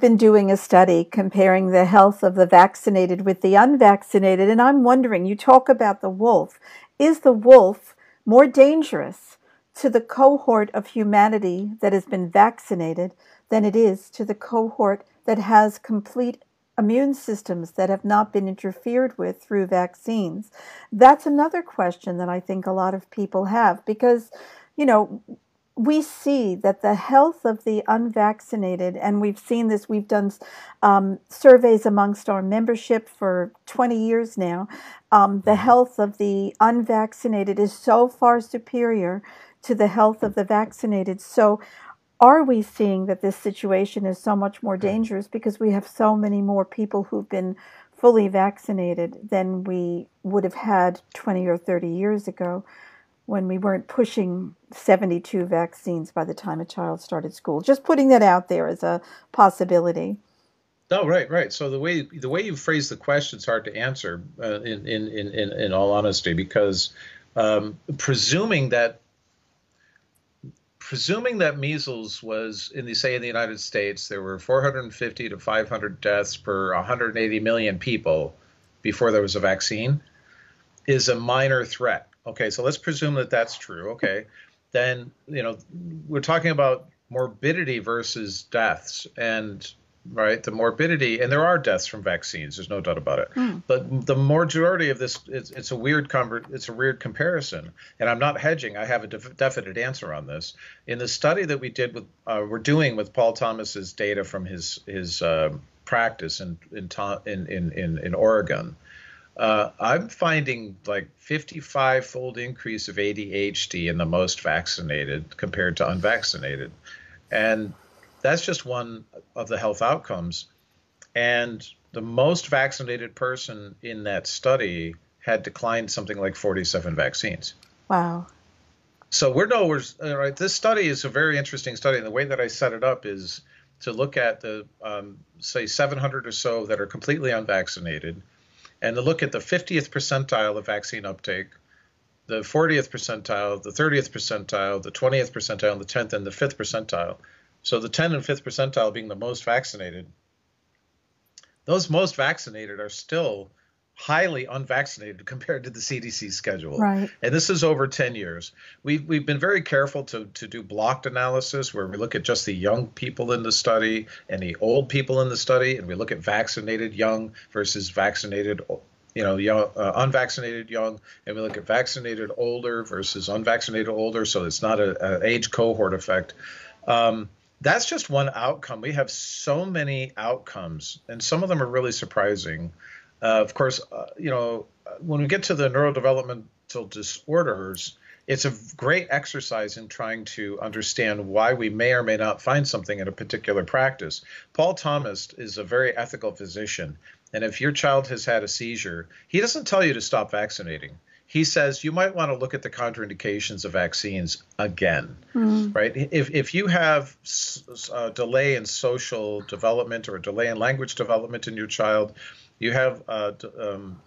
been doing a study comparing the health of the vaccinated with the unvaccinated. And I'm wondering, you talk about the wolf. Is the wolf more dangerous to the cohort of humanity that has been vaccinated than it is to the cohort that has complete immune systems that have not been interfered with through vaccines? That's another question that I think a lot of people have because, we see that the health of the unvaccinated, and we've seen this, we've done surveys amongst our membership for 20 years now, the health of the unvaccinated is so far superior to the health of the vaccinated. So are we seeing that this situation is so much more dangerous because we have so many more people who've been fully vaccinated than we would have had 20 or 30 years ago when we weren't pushing 72 vaccines by the time a child started school? Just putting that out there as a possibility. No, right. So the way you phrase the question is hard to answer in all honesty, because presuming that measles was in the United States, there were 450 to 500 deaths per 180 million people before there was a vaccine, is a minor threat. Okay, so let's presume that that's true. Okay, then we're talking about morbidity versus deaths, and right, the morbidity, and there are deaths from vaccines, there's no doubt about it. But the majority of this, it's a weird comparison, and I'm not hedging. I have a definite answer on this. In the study that we did with, we're doing with Paul Thomas's data from his practice in Oregon, I'm finding like 55-fold increase of ADHD in the most vaccinated compared to unvaccinated. And that's just one of the health outcomes. And the most vaccinated person in that study had declined something like 47 vaccines. Wow. So we're nowhere, right? This study is a very interesting study. And the way that I set it up is to look at the, say, 700 or so that are completely unvaccinated, and to look at the 50th percentile of vaccine uptake, the 40th percentile, the 30th percentile, the 20th percentile, and the 10th and the 5th percentile. So the 10th and 5th percentile being the most vaccinated, those most vaccinated are still highly unvaccinated compared to the CDC schedule. Right. And this is over 10 years. We've been very careful to do blocked analysis where we look at just the young people in the study and the old people in the study, and we look at vaccinated young versus vaccinated, unvaccinated young, and we look at vaccinated older versus unvaccinated older, so it's not an age cohort effect. That's just one outcome. We have so many outcomes, and some of them are really surprising. Of course, when we get to the neurodevelopmental disorders, it's a great exercise in trying to understand why we may or may not find something in a particular practice. Paul Thomas is a very ethical physician, and if your child has had a seizure, he doesn't tell you to stop vaccinating. He says you might want to look at the contraindications of vaccines again, right? If you have a delay in social development or a delay in language development in your child, you have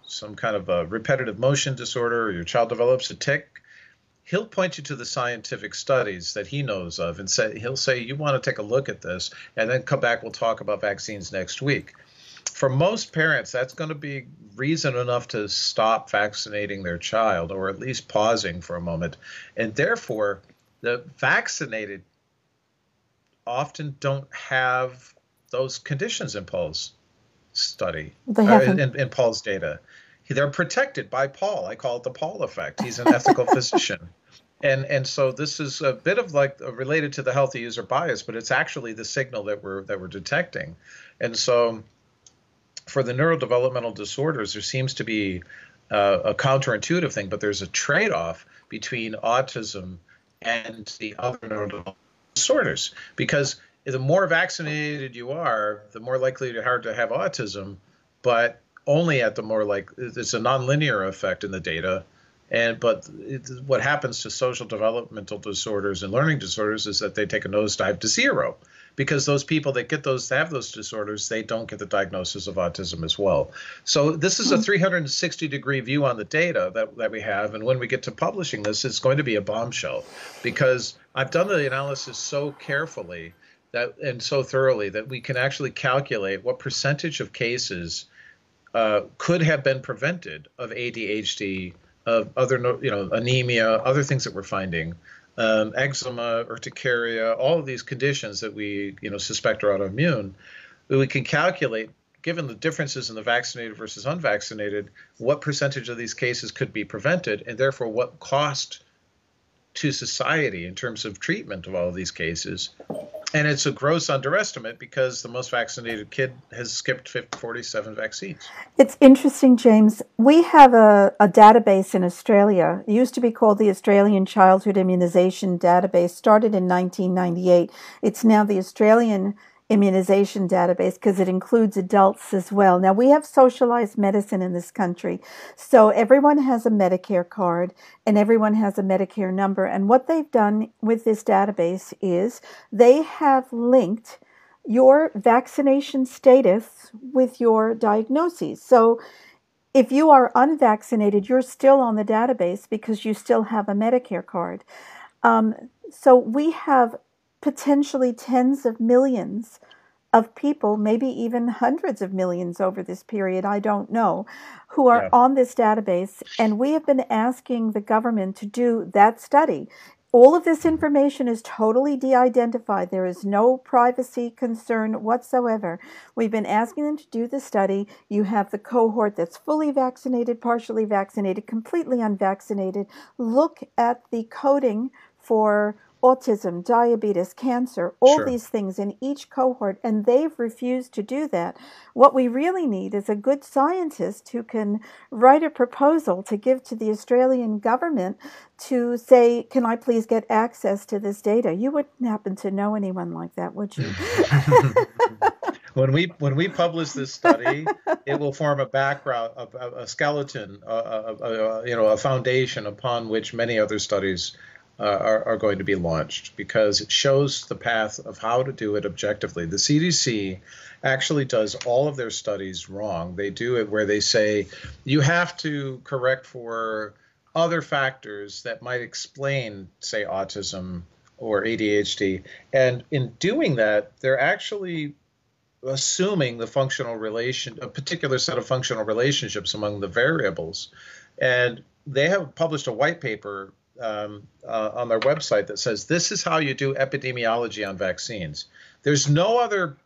some kind of a repetitive motion disorder, or your child develops a tic, he'll point you to the scientific studies that he knows of, and he'll say, you want to take a look at this, and then come back, we'll talk about vaccines next week. For most parents, that's going to be reason enough to stop vaccinating their child, or at least pausing for a moment. And therefore, the vaccinated often don't have those conditions in Paul's study, in Paul's data. They're protected by Paul. I call it the Paul effect. He's an ethical physician. And so this is a bit of like related to the healthy user bias, but it's actually the signal that we're detecting. And so for the neurodevelopmental disorders, there seems to be a counterintuitive thing, but there's a trade-off between autism and the other neurodevelopmental disorders, because the more vaccinated you are, the more likely you are to have autism, but only at the more like it's a nonlinear effect in the data. But what happens to social developmental disorders and learning disorders is that they take a nosedive to zero, because those people that get those have those disorders, they don't get the diagnosis of autism as well. So this is a 360-degree view on the data that we have. And when we get to publishing this, it's going to be a bombshell, because I've done the analysis so carefully and so thoroughly that we can actually calculate what percentage of cases could have been prevented of ADHD, of other, anemia, other things that we're finding, eczema, urticaria, all of these conditions that we, suspect are autoimmune. We can calculate, given the differences in the vaccinated versus unvaccinated, what percentage of these cases could be prevented, and therefore what cost to society in terms of treatment of all of these cases. And it's a gross underestimate, because the most vaccinated kid has skipped 47 vaccines. It's interesting, James. We have a database in Australia. It used to be called the Australian Childhood Immunisation Database, started in 1998. It's now the Australian Immunisation Database, because it includes adults as well. Now, we have socialized medicine in this country. So everyone has a Medicare card and everyone has a Medicare number. And what they've done with this database is they have linked your vaccination status with your diagnoses. So if you are unvaccinated, you're still on the database because you still have a Medicare card. So we have potentially tens of millions of people, maybe even hundreds of millions over this period, I don't know, who are on this database. And we have been asking the government to do that study. All of this information is totally de-identified. There is no privacy concern whatsoever. We've been asking them to do the study. You have the cohort that's fully vaccinated, partially vaccinated, completely unvaccinated. Look at the coding for autism, diabetes, cancer, all these things in each cohort, and they've refused to do that. What we really need is a good scientist who can write a proposal to give to the Australian government to say, can I please get access to this data? You wouldn't happen to know anyone like that, would you? When we publish this study, it will form a background, a skeleton, a foundation upon which many other studies are going to be launched, because it shows the path of how to do it objectively. The CDC actually does all of their studies wrong. They do it where they say you have to correct for other factors that might explain, say, autism or ADHD. And in doing that, they're actually assuming the functional relation, a particular set of functional relationships among the variables. And they have published a white paper on their website that says this is how you do epidemiology on vaccines. There's no other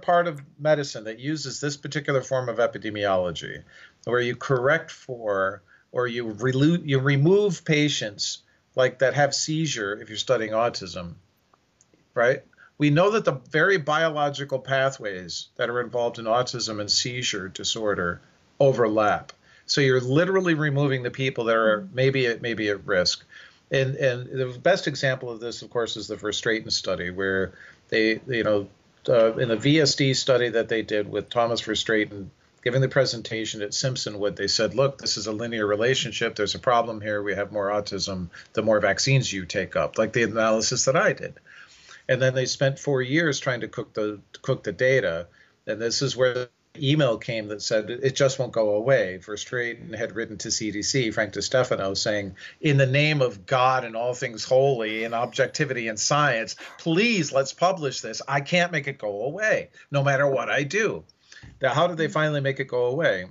part of medicine that uses this particular form of epidemiology, where you correct for or you remove patients like that have seizure if you're studying autism, right? We know that the very biological pathways that are involved in autism and seizure disorder overlap. So you're literally removing the people that are maybe at risk. And the best example of this, of course, is the Verstraten study, where they, in the VSD study that they did with Thomas Verstraten, giving the presentation at Simpsonwood, they said, look, this is a linear relationship. There's a problem here. We have more autism the more vaccines you take up, like the analysis that I did. And then they spent 4 years trying to cook the data. And this is where email came that said it just won't go away. Verstraten had written to CDC, Frank DeStefano, saying, in the name of God and all things holy and objectivity and science, please let's publish this. I can't make it go away, no matter what I do. Now, how did they finally make it go away?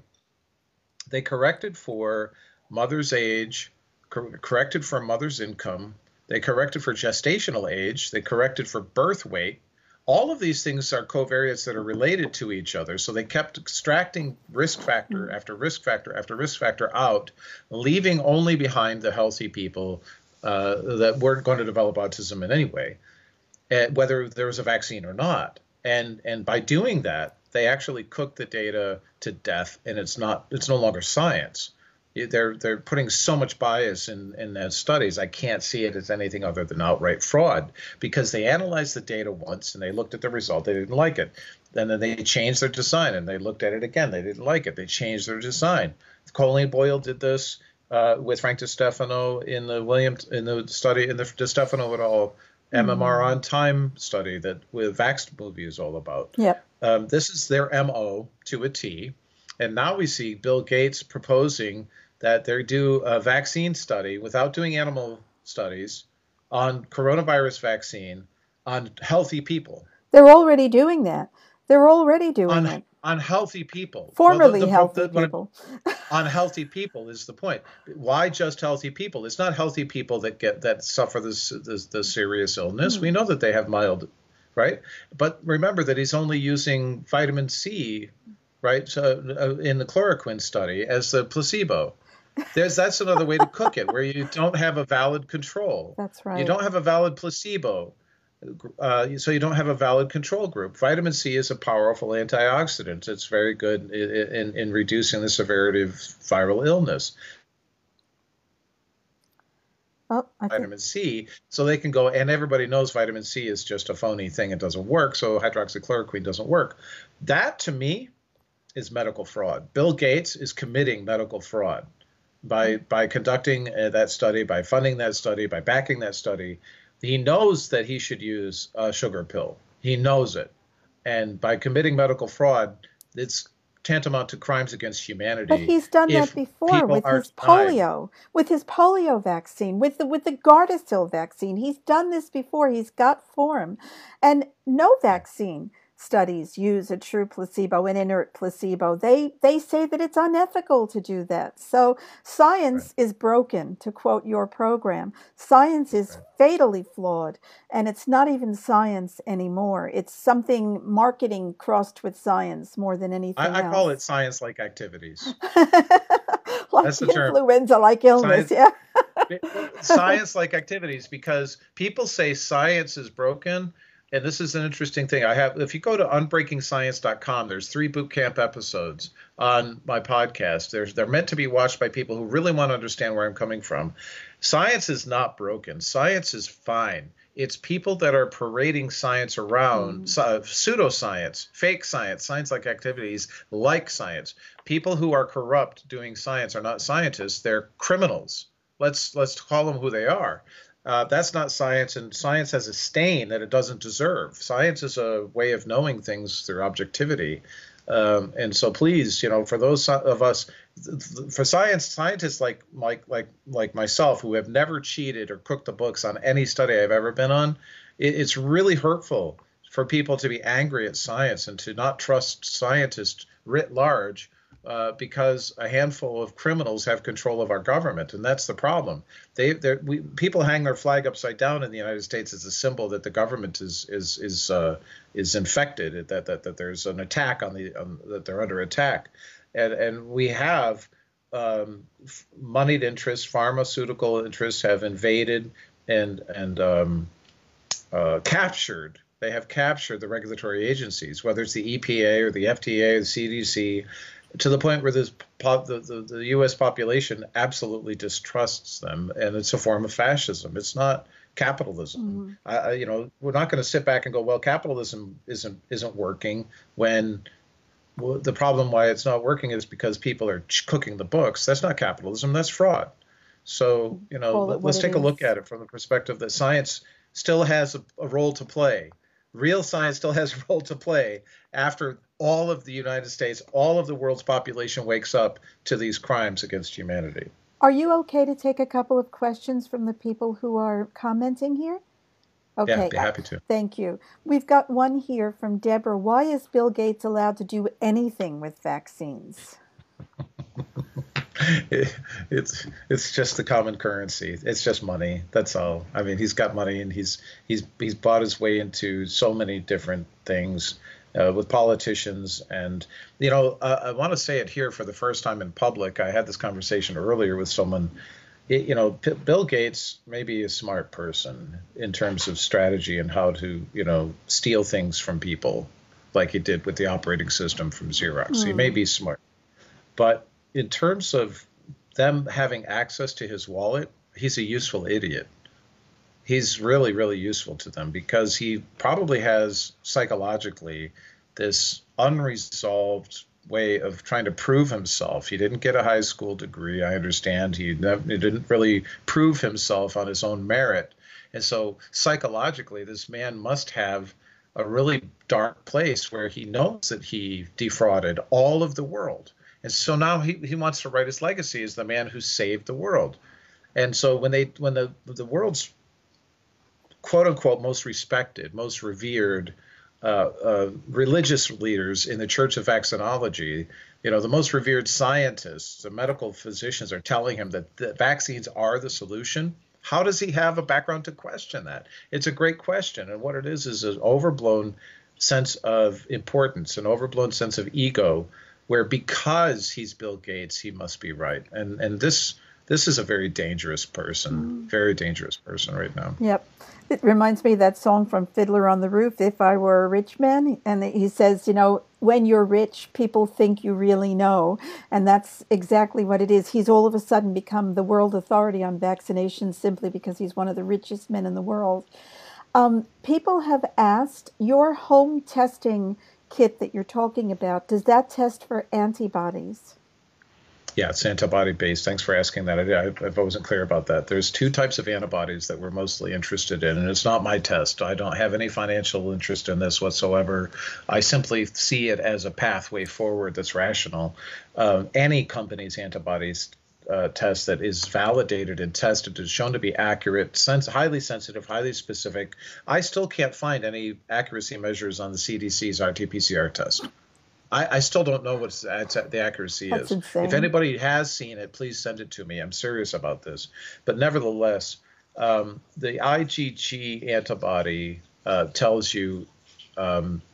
They corrected for mother's age, corrected for mother's income, they corrected for gestational age, they corrected for birth weight. All of these things are covariates that are related to each other. So they kept extracting risk factor after risk factor after risk factor out, leaving only behind the healthy people that weren't going to develop autism in any way, whether there was a vaccine or not. And by doing that, they actually cooked the data to death, and it's no longer science. They're putting so much bias in their studies. I can't see it as anything other than outright fraud, because they analyzed the data once and they looked at the result. They didn't like it. And then they changed their design and they looked at it again. They didn't like it. They changed their design. Colleen Boyle did this with Frank DeStefano in the DeStefano et al. MMR on time study that with Vaxxed movie is all about. Yeah. This is their MO to a T. And now we see Bill Gates proposing that they do a vaccine study without doing animal studies on coronavirus vaccine on healthy people. They're already doing that. They're already doing it. On healthy people. Formerly healthy people. On healthy people is the point. Why just healthy people? It's not healthy people that suffer this serious illness. We know that they have mild, right? But remember that he's only using vitamin C, right? So in the chloroquine study as the placebo. That's another way to cook it, where you don't have a valid control. That's right. You don't have a valid placebo. So you don't have a valid control group. Vitamin C is a powerful antioxidant. It's very good in reducing the severity of viral illness. Oh, vitamin C, so they can go, and everybody knows vitamin C is just a phony thing. It doesn't work, so hydroxychloroquine doesn't work. That, to me, is medical fraud. Bill Gates is committing medical fraud by conducting that study, by funding that study, by backing that study. He knows that he should use a sugar pill. He knows it. And by committing medical fraud, it's tantamount to crimes against humanity. But he's done that before with his polio, with his polio vaccine, with the Gardasil vaccine. He's done this before. He's got form. And no vaccine studies use a true placebo and inert placebo. They say that it's unethical to do that. So science is broken, to quote your program. Science is fatally flawed, and it's not even science anymore. It's something marketing crossed with science more than anything else. I call it science-like activities. Like that's the influenza, term. Like illness, science, yeah. Science-like activities, because people say science is broken. And this is an interesting thing. If you go to unbreakingscience.com, there's 3 boot camp episodes on my podcast. They're meant to be watched by people who really want to understand where I'm coming from. Science is not broken. Science is fine. It's people that are parading science around, pseudoscience, fake science, science-like activities, like science. People who are corrupt doing science are not scientists. They're criminals. Let's call them who they are. That's not science, and science has a stain that it doesn't deserve. Science is a way of knowing things through objectivity. And so please, you know, for those of us, for scientists like myself who have never cheated or cooked the books on any study I've ever been on, it's really hurtful for people to be angry at science and to not trust scientists writ large. Because a handful of criminals have control of our government, and that's the problem. People hang their flag upside down in the United States as a symbol that the government is infected, that there's an attack on that they're under attack, and we have moneyed interests, pharmaceutical interests have invaded and captured. They have captured the regulatory agencies, whether it's the EPA or the FDA or the CDC. To the point where the U.S. population absolutely distrusts them, and it's a form of fascism. It's not capitalism. Mm-hmm. You know, we're not going to sit back and go, well, capitalism isn't working, when the problem why it's not working is because people are cooking the books. That's not capitalism. That's fraud. So, you know, let's take a look at it from the perspective that science still has a role to play. Real science still has a role to play after all of the United States, all of the world's population wakes up to these crimes against humanity. Are you okay to take a couple of questions from the people who are commenting here? Okay. Yeah, I'd be happy to. Thank you. We've got one here from Deborah. Why is Bill Gates allowed to do anything with vaccines? It's just the common currency. It's just money. That's all. I mean, he's got money, and he's bought his way into so many different things with politicians. And, you know, I want to say it here for the first time in public. I had this conversation earlier with someone. You know, Bill Gates may be a smart person in terms of strategy and how to, you know, steal things from people like he did with the operating system from Xerox. Mm. He may be smart, but in terms of them having access to his wallet, he's a useful idiot. He's really, really useful to them because he probably has psychologically this unresolved way of trying to prove himself. He didn't get a high school degree, I understand. He didn't really prove himself on his own merit. And so psychologically, this man must have a really dark place where he knows that he defrauded all of the world. And so now he wants to write his legacy as the man who saved the world. And so when the world's quote unquote most respected, most revered religious leaders in the Church of Vaccinology, you know, the most revered scientists, the medical physicians are telling him that the vaccines are the solution. How does he have a background to question that? It's a great question. And what it is an overblown sense of importance, an overblown sense of ego, where because he's Bill Gates, he must be right. And this is a very dangerous person, very dangerous person right now. Yep. It reminds me of that song from Fiddler on the Roof, If I Were a Rich Man. And he says, you know, when you're rich, people think you really know. And that's exactly what it is. He's all of a sudden become the world authority on vaccination simply because he's one of the richest men in the world. People have asked, your home testing kit that you're talking about, does that test for antibodies? Yeah, it's antibody-based. Thanks for asking that. I wasn't clear about that. There's 2 types of antibodies that we're mostly interested in, and it's not my test. I don't have any financial interest in this whatsoever. I simply see it as a pathway forward that's rational. Any company's antibodies test that is validated and tested and shown to be accurate, highly sensitive, highly specific, I still can't find any accuracy measures on the CDC's RT-PCR test. I still don't know what the accuracy is. Insane. If anybody has seen it, please send it to me. I'm serious about this. But nevertheless, the IgG antibody tells you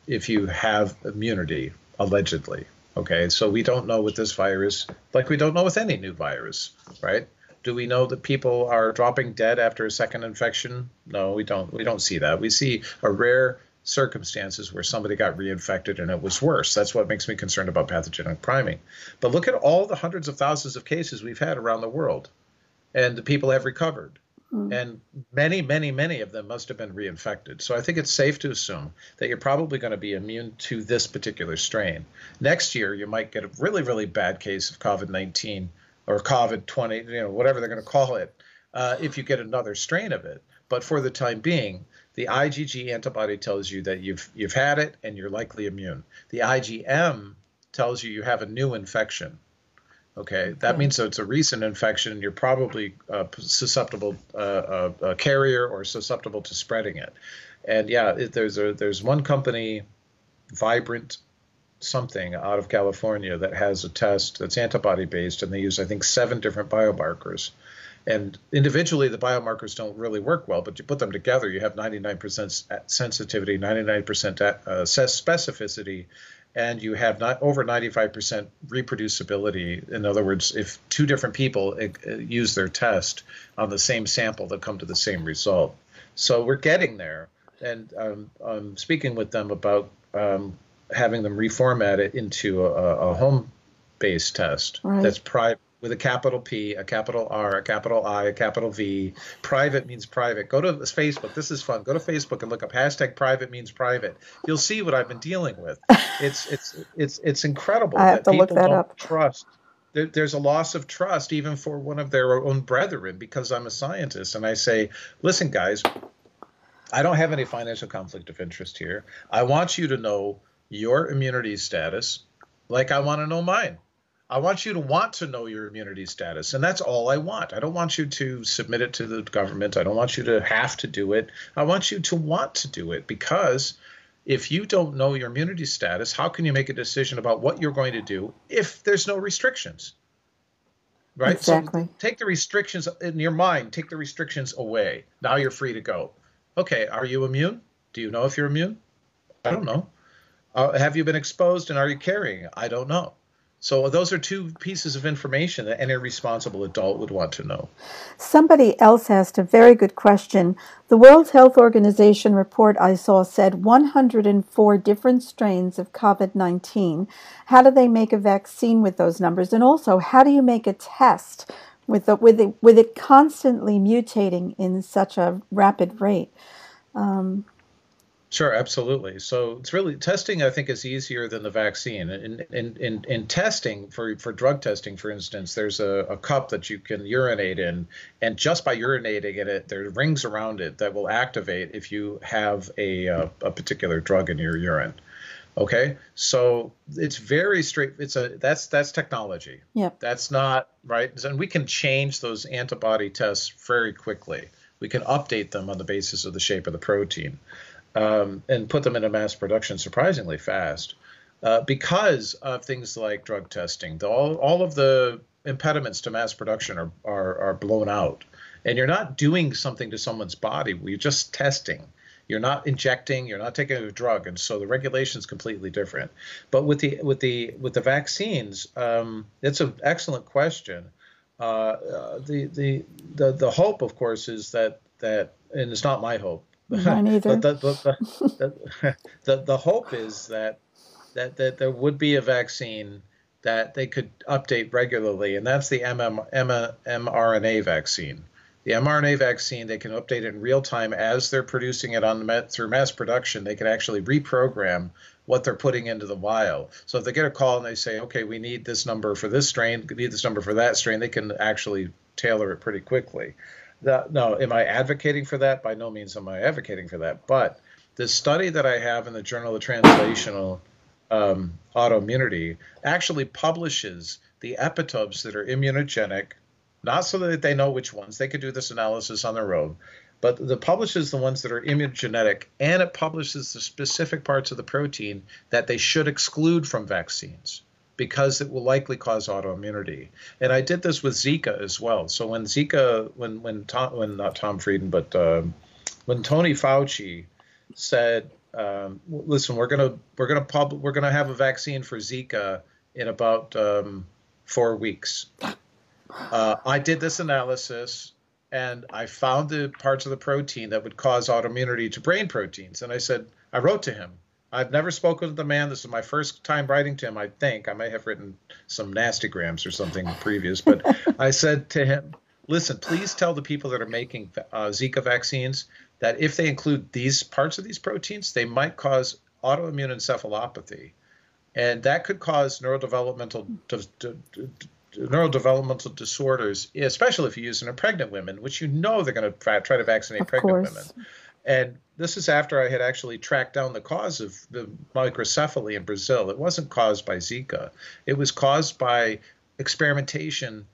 if you have immunity, allegedly. Okay, so we don't know with this virus, like we don't know with any new virus, right? Do we know that people are dropping dead after a second infection? No, we don't. We don't see that. We see a rare circumstances where somebody got reinfected and it was worse. That's what makes me concerned about pathogenic priming. But look at all the hundreds of thousands of cases we've had around the world, and the people have recovered. Mm-hmm. And many, many, many of them must have been reinfected. So I think it's safe to assume that you're probably going to be immune to this particular strain. Next year, you might get a really, really bad case of COVID-19 or COVID-20, you know, whatever they're going to call it, if you get another strain of it. But for the time being, the IgG antibody tells you that you've had it and you're likely immune. The IgM tells you you have a new infection. Okay, that means it's a recent infection. You're probably susceptible, a carrier or susceptible to spreading it. And yeah, there's one company, Vibrant something, out of California that has a test that's antibody based, and they use I think 7 different biomarkers. And individually, the biomarkers don't really work well, but you put them together, you have 99% sensitivity, 99% specificity, and you have not over 95% reproducibility. In other words, if 2 different people use their test on the same sample, they'll come to the same result. So we're getting there. And I'm speaking with them about having them reformat it into a home-based test that's private. With a capital P, a capital R, a capital I, a capital V. Private means private. Go to Facebook. This is fun. Go to Facebook and look up #PrivateMeansPrivate. You'll see what I've been dealing with. It's incredible that people don't trust. There's a loss of trust even for one of their own brethren, because I'm a scientist and I say, listen, guys, I don't have any financial conflict of interest here. I want you to know your immunity status like I want to know mine. I want you to want to know your immunity status, and that's all I want. I don't want you to submit it to the government. I don't want you to have to do it. I want you to want to do it, because if you don't know your immunity status, how can you make a decision about what you're going to do if there's no restrictions? Right? Exactly. So take the restrictions in your mind. Take the restrictions away. Now you're free to go. Okay, are you immune? Do you know if you're immune? I don't know. Have you been exposed, and are you carrying? I don't know. So those are 2 pieces of information that any responsible adult would want to know. Somebody else asked a very good question. The World Health Organization report I saw said 104 different strains of COVID-19. How do they make a vaccine with those numbers? And also, how do you make a test with it constantly mutating in such a rapid rate? Sure, absolutely. So it's really testing, I think, is easier than the vaccine. In testing, for drug testing, for instance, there's a cup that you can urinate in. And just by urinating in it, there are rings around it that will activate if you have a particular drug in your urine. Okay, so it's very straight. That's technology. Yeah. That's not right. And we can change those antibody tests very quickly. We can update them on the basis of the shape of the protein. And put them into mass production surprisingly fast because of things like drug testing. All of the impediments to mass production are blown out. And you're not doing something to someone's body. You're just testing. You're not injecting. You're not taking a drug. And so the regulation is completely different. But with the vaccines, it's an excellent question. The hope, of course, is that and it's not my hope. Mine either. The hope is that there would be a vaccine that they could update regularly, and that's the mRNA vaccine. The mRNA vaccine, they can update it in real time as they're producing it through mass production. They can actually reprogram what they're putting into the vial. So if they get a call and they say, okay, we need this number for this strain, we need this number for that strain, they can actually tailor it pretty quickly. No, am I advocating for that? By no means am I advocating for that. But the study that I have in the Journal of Translational Autoimmunity actually publishes the epitopes that are immunogenic not so that they know which ones. They could do this analysis on their own. But it publishes the ones that are immunogenic, and it publishes the specific parts of the protein that they should exclude from vaccines, because it will likely cause autoimmunity. And I did this with Zika as well. So when Zika, when Tony Fauci said, listen, we're gonna have a vaccine for Zika in about 4 weeks. I did this analysis and I found the parts of the protein that would cause autoimmunity to brain proteins. And I said, I wrote to him. I've never spoken to the man. This is my first time writing to him, I think. I may have written some nasty grams or something previous, but I said to him, listen, please tell the people that are making Zika vaccines that if they include these parts of these proteins, they might cause autoimmune encephalopathy. And that could cause neurodevelopmental disorders, especially if you use it in pregnant women, which you know they're going to try to vaccinate pregnant women. And this is after I had actually tracked down the cause of the microcephaly in Brazil. It wasn't caused by Zika. It was caused by experimentation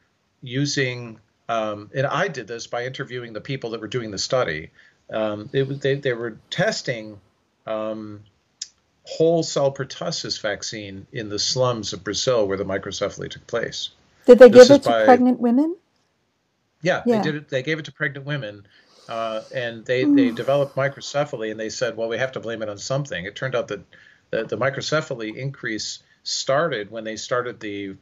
using, and I did this by interviewing the people that were doing the study. They were testing whole cell pertussis vaccine in the slums of Brazil where the microcephaly took place. Did they give it to pregnant women? Yeah, yeah, they did it. They gave it to pregnant women. And they developed microcephaly, and they said, well, we have to blame it on something. It turned out that the microcephaly increase started when they started the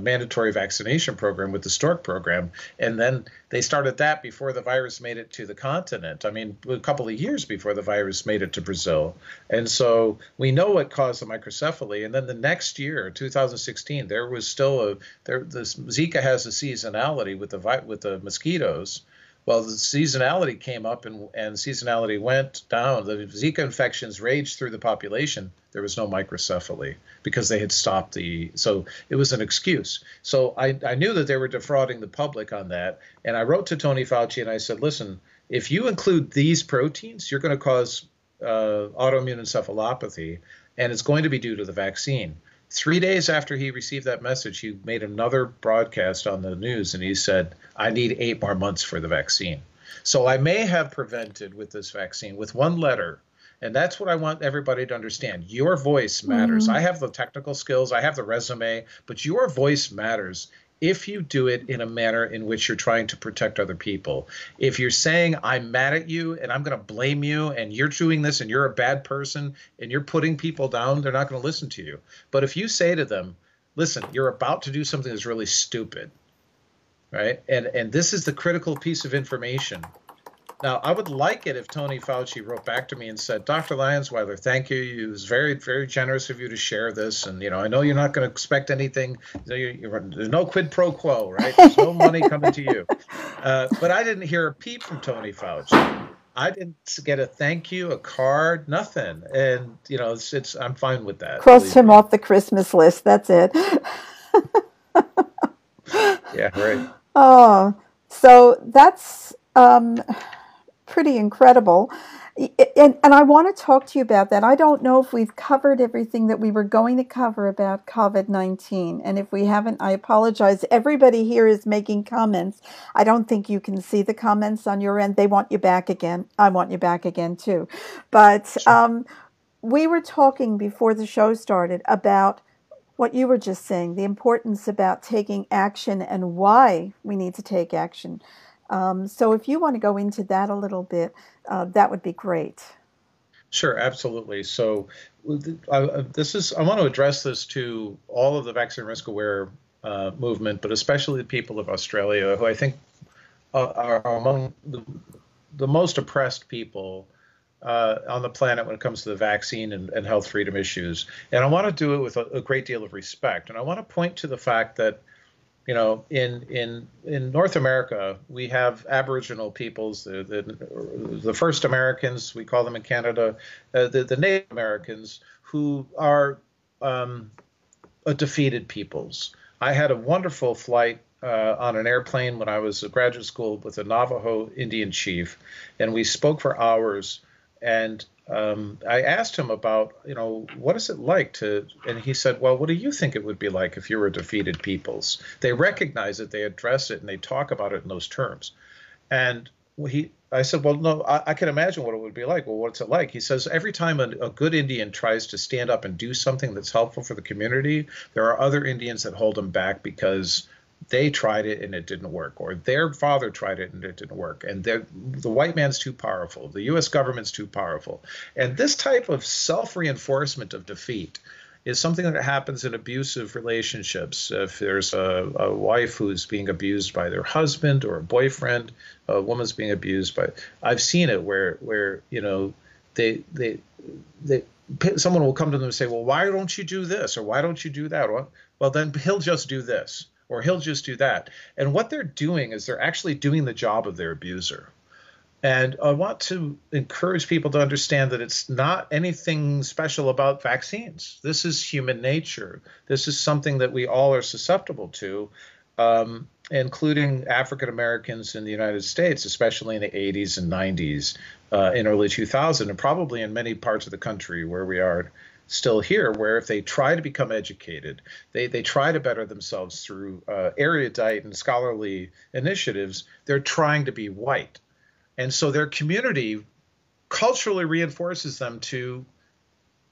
mandatory vaccination program with the stork program. And then they started that before the virus made it to the continent. I mean, a couple of years before the virus made it to Brazil. And so we know what caused the microcephaly. And then the next year, 2016, there was still this Zika has a seasonality with the mosquitoes. Well, the seasonality came up and seasonality went down. The Zika infections raged through the population. There was no microcephaly because they had stopped so it was an excuse. So I knew that they were defrauding the public on that. And I wrote to Tony Fauci and I said, listen, if you include these proteins, you're going to cause autoimmune encephalopathy, and it's going to be due to the vaccine. 3 days after he received that message, he made another broadcast on the news, and he said, I need 8 more months for the vaccine. So I may have prevented with this vaccine with one letter, and that's what I want everybody to understand. Your voice matters. I have the technical skills. I have the resume, but your voice matters if you do it in a manner in which you're trying to protect other people. If you're saying, I'm mad at you and I'm going to blame you and you're doing this and you're a bad person and you're putting people down, they're not going to listen to you. But if you say to them, listen, you're about to do something that's really stupid, right? And this is the critical piece of information. Now, I would like it if Tony Fauci wrote back to me and said, Dr. Lyons-Weiler, thank you. It was very, very generous of you to share this. And, you know, I know you're not going to expect anything. There's no quid pro quo, right? There's no money coming to you. But I didn't hear a peep from Tony Fauci. I didn't get a thank you, a card, nothing. And, you know, I'm fine with that. Crossed him off the Christmas list. That's it. Yeah, right. Oh, so that's... pretty incredible. And I want to talk to you about that. I don't know if we've covered everything that we were going to cover about COVID-19. And if we haven't, I apologize. Everybody here is making comments. I don't think you can see the comments on your end. They want you back again. I want you back again too. But we were talking before the show started about what you were just saying, the importance about taking action and why we need to take action. So if you want to go into that a little bit, that would be great. Sure, absolutely. So I want to address this to all of the vaccine risk aware movement, but especially the people of Australia, who I think are among the most oppressed people on the planet when it comes to the vaccine and health freedom issues. And I want to do it with a great deal of respect. And I want to point to the fact that, you know, in North America, we have Aboriginal peoples, the first Americans, we call them in Canada, the Native Americans, who are defeated peoples. I had a wonderful flight on an airplane when I was in graduate school with a Navajo Indian chief, and we spoke for hours. And I asked him about, what is it like to, and he said, well, what do you think it would be like if you were defeated peoples? They recognize it, they address it, and they talk about it in those terms. And I said, well, no, I can imagine what it would be like. Well, what's it like? He says, every time a good Indian tries to stand up and do something that's helpful for the community, there are other Indians that hold them back because they tried it and it didn't work, or their father tried it and it didn't work, and the white man's too powerful, the U.S. government's too powerful. And this type of self-reinforcement of defeat is something that happens in abusive relationships. If there's a wife who's being abused by their husband or a boyfriend, a woman's being abused by, I've seen it where someone will come to them and say, well, why don't you do this? Or why don't you do that? Well, then he'll just do this. Or he'll just do that. And what they're doing is they're actually doing the job of their abuser. And I want to encourage people to understand that it's not anything special about vaccines. This is human nature. This is something that we all are susceptible to, including African Americans in the United States, especially in the 80s and 90s, in early 2000, and probably in many parts of the country where we are still here, where if they try to become educated, they try to better themselves through erudite and scholarly initiatives, they're trying to be white. And so their community culturally reinforces them to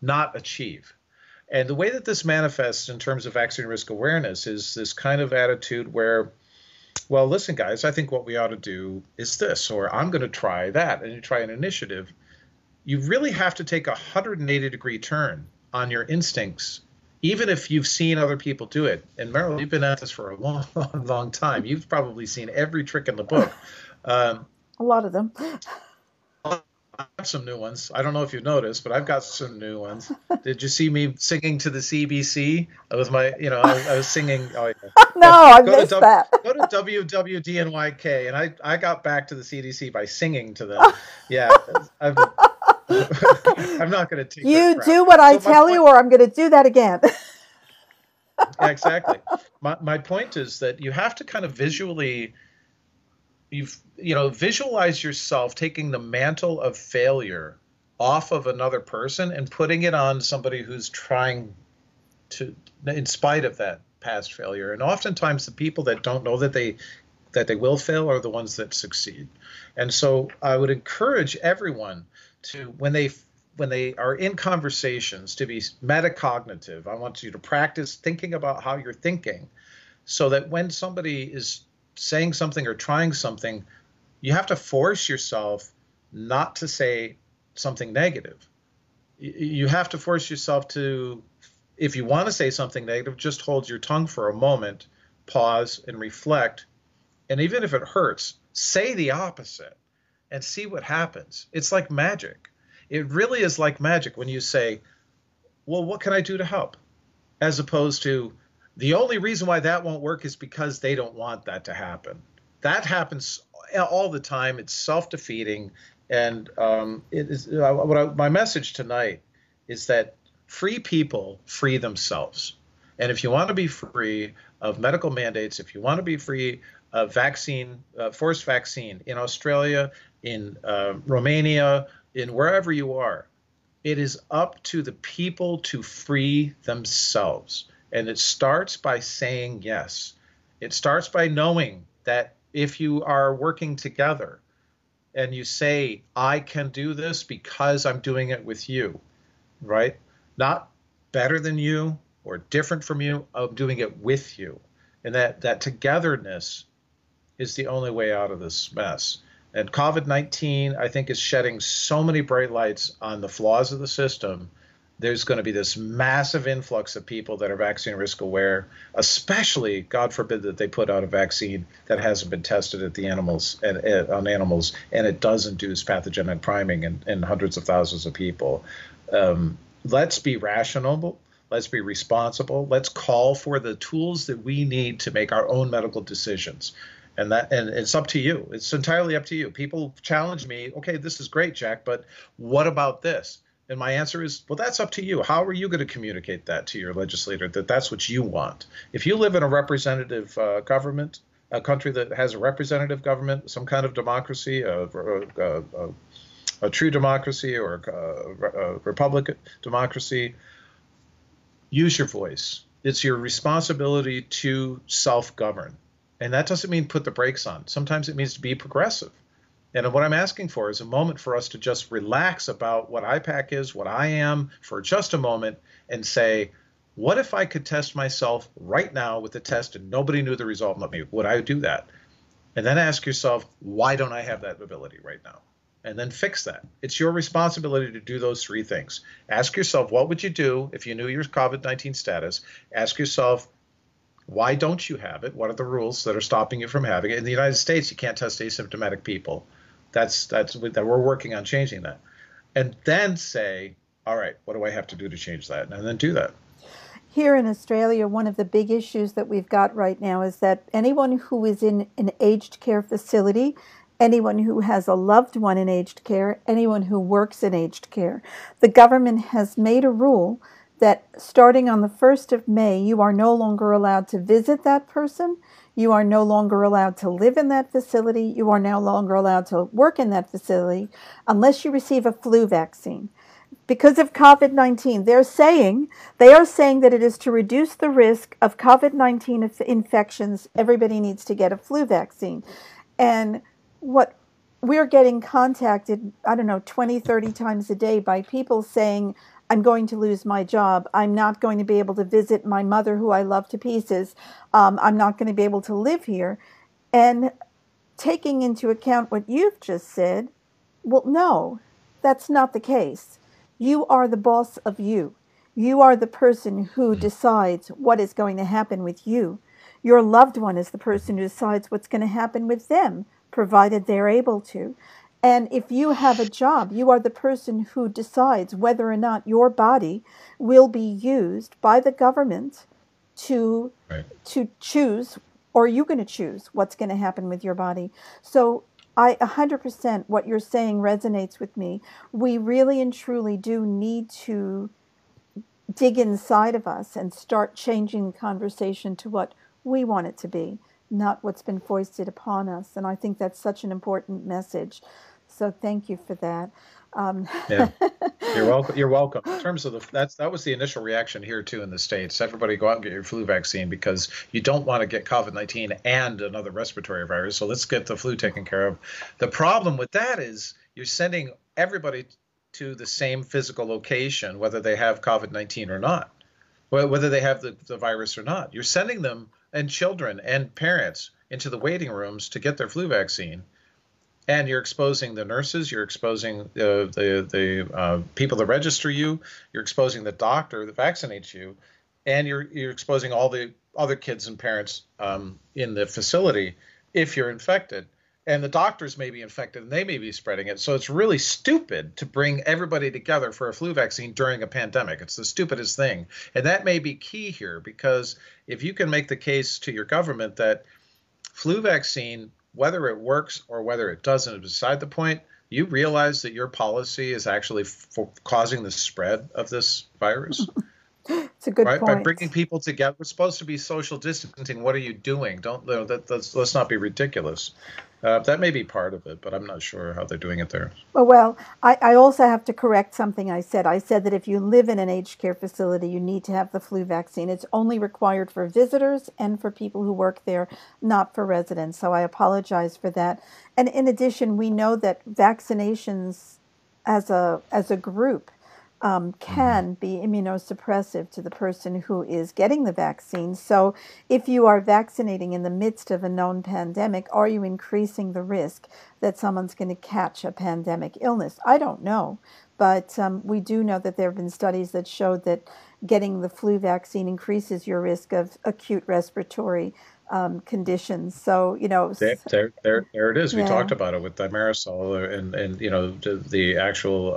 not achieve. And the way that this manifests in terms of vaccine risk awareness is this kind of attitude where, well, listen, guys, I think what we ought to do is this, or I'm going to try that, and you try an initiative. You really have to take a 180-degree turn on your instincts, even if you've seen other people do it. And Meryl, you've been at this for a long, long, long time. You've probably seen every trick in the book. A lot of them. I have some new ones. I don't know if you've noticed, but I've got some new ones. Did you see me singing to the CBC? I was I was singing. Oh, yeah. No, I missed that. Go to WWDNYK, and I got back to the CDC by singing to them. Yeah, I'm not going to take you do what I tell you, or I'm going to do that again. Exactly. My point is that you have to kind of visually, visualize yourself taking the mantle of failure off of another person and putting it on somebody who's trying to, in spite of that past failure. And oftentimes the people that don't know that they will fail are the ones that succeed. And so I would encourage everyone to, when they are in conversations, to be metacognitive. I want you to practice thinking about how you're thinking, so that when somebody is saying something or trying something, you have to force yourself not to say something negative. You have to force yourself to, if you want to say something negative, just hold your tongue for a moment, pause and reflect. And even if it hurts, say the opposite and see what happens. It's like magic. It really is like magic when you say, well, what can I do to help? As opposed to, the only reason why that won't work is because they don't want that to happen. That happens all the time. It's self-defeating. And my message tonight is that free people free themselves. And if you want to be free of medical mandates, if you want to be free of forced vaccine in Australia, in Romania, in wherever you are, it is up to the people to free themselves. And it starts by saying yes. It starts by knowing that if you are working together and you say, I can do this because I'm doing it with you, right? Not better than you or different from you, I'm doing it with you. And that togetherness is the only way out of this mess. And COVID-19, I think, is shedding so many bright lights on the flaws of the system. There's going to be this massive influx of people that are vaccine risk aware, especially, God forbid, that they put out a vaccine that hasn't been tested at the animals and on animals, and it does induce pathogenic priming in hundreds of thousands of people. Let's be rational. Let's be responsible. Let's call for the tools that we need to make our own medical decisions. And it's up to you. It's entirely up to you. People challenge me, okay, this is great, Jack, but what about this? And my answer is, well, that's up to you. How are you going to communicate that to your legislator, that that's what you want? If you live in a representative government, a country that has a representative government, some kind of democracy, a true democracy or a republican democracy, use your voice. It's your responsibility to self-govern. And that doesn't mean put the brakes on. Sometimes it means to be progressive. And what I'm asking for is a moment for us to just relax about what IPAC is, what I am, for just a moment, and say, what if I could test myself right now with a test and nobody knew the result but me? Would I do that? And then ask yourself, why don't I have that ability right now? And then fix that. It's your responsibility to do those three things. Ask yourself, what would you do if you knew your COVID-19 status? Ask yourself, why don't you have it? What are the rules that are stopping you from having it? In the United States, you can't test asymptomatic people. That we're working on changing that. And then say, all right, what do I have to do to change that? And then do that. Here in Australia, one of the big issues that we've got right now is that anyone who is in an aged care facility, anyone who has a loved one in aged care, anyone who works in aged care, the government has made a rule that starting on the 1st of May, you are no longer allowed to visit that person. You are no longer allowed to live in that facility. You are no longer allowed to work in that facility unless you receive a flu vaccine. Because of COVID-19, they are saying that it is to reduce the risk of COVID-19 infections. Everybody needs to get a flu vaccine. And what we're getting contacted, I don't know, 20, 30 times a day by people saying, I'm going to lose my job. I'm not going to be able to visit my mother who I love to pieces. I'm not going to be able to live here. And taking into account what you've just said, well, no, that's not the case. You are the boss of you. You are the person who decides what is going to happen with you. Your loved one is the person who decides what's going to happen with them, provided they're able to. And if you have a job, you are the person who decides whether or not your body will be used by the government to choose, or you're going to choose what's going to happen with your body. So 100% what you're saying resonates with me. We really and truly do need to dig inside of us and start changing the conversation to what we want it to be, not what's been foisted upon us. And I think that's such an important message. So thank you for that. Yeah. You're welcome. You're welcome. In terms of that was the initial reaction here too in the States. Everybody go out and get your flu vaccine because you don't want to get COVID-19 and another respiratory virus. So let's get the flu taken care of. The problem with that is you're sending everybody to the same physical location, whether they have COVID-19 or not, whether they have the virus or not. You're sending them and children and parents into the waiting rooms to get their flu vaccine. And you're exposing the nurses, you're exposing the people that register you, you're exposing the doctor that vaccinates you, and you're exposing all the other kids and parents in the facility if you're infected. And the doctors may be infected and they may be spreading it. So it's really stupid to bring everybody together for a flu vaccine during a pandemic. It's the stupidest thing. And that may be key here, because if you can make the case to your government that flu vaccine, whether it works or whether it doesn't is beside the point, you realize that your policy is actually causing the spread of this virus. It's a good point. By bringing people together, we're supposed to be social distancing. What are you doing? Let's not be ridiculous. That may be part of it, but I'm not sure how they're doing it there. Well, I also have to correct something I said. I said that if you live in an aged care facility, you need to have the flu vaccine. It's only required for visitors and for people who work there, not for residents. So I apologize for that. And in addition, we know that vaccinations as a group can be immunosuppressive to the person who is getting the vaccine. So if you are vaccinating in the midst of a known pandemic, are you increasing the risk that someone's going to catch a pandemic illness? I don't know. But we do know that there have been studies that showed that getting the flu vaccine increases your risk of acute respiratory conditions. So, you know, there it is. Yeah. We talked about it with thimerosal and you know, the actual,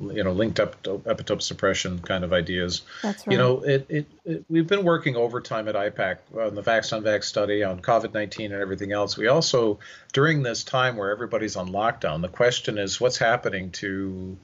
you know, linked epitope suppression kind of ideas. That's right. You know, we've been working overtime at IPAC on the Vaxxed study on COVID-19 and everything else. We also, during this time where everybody's on lockdown, the question is what's happening to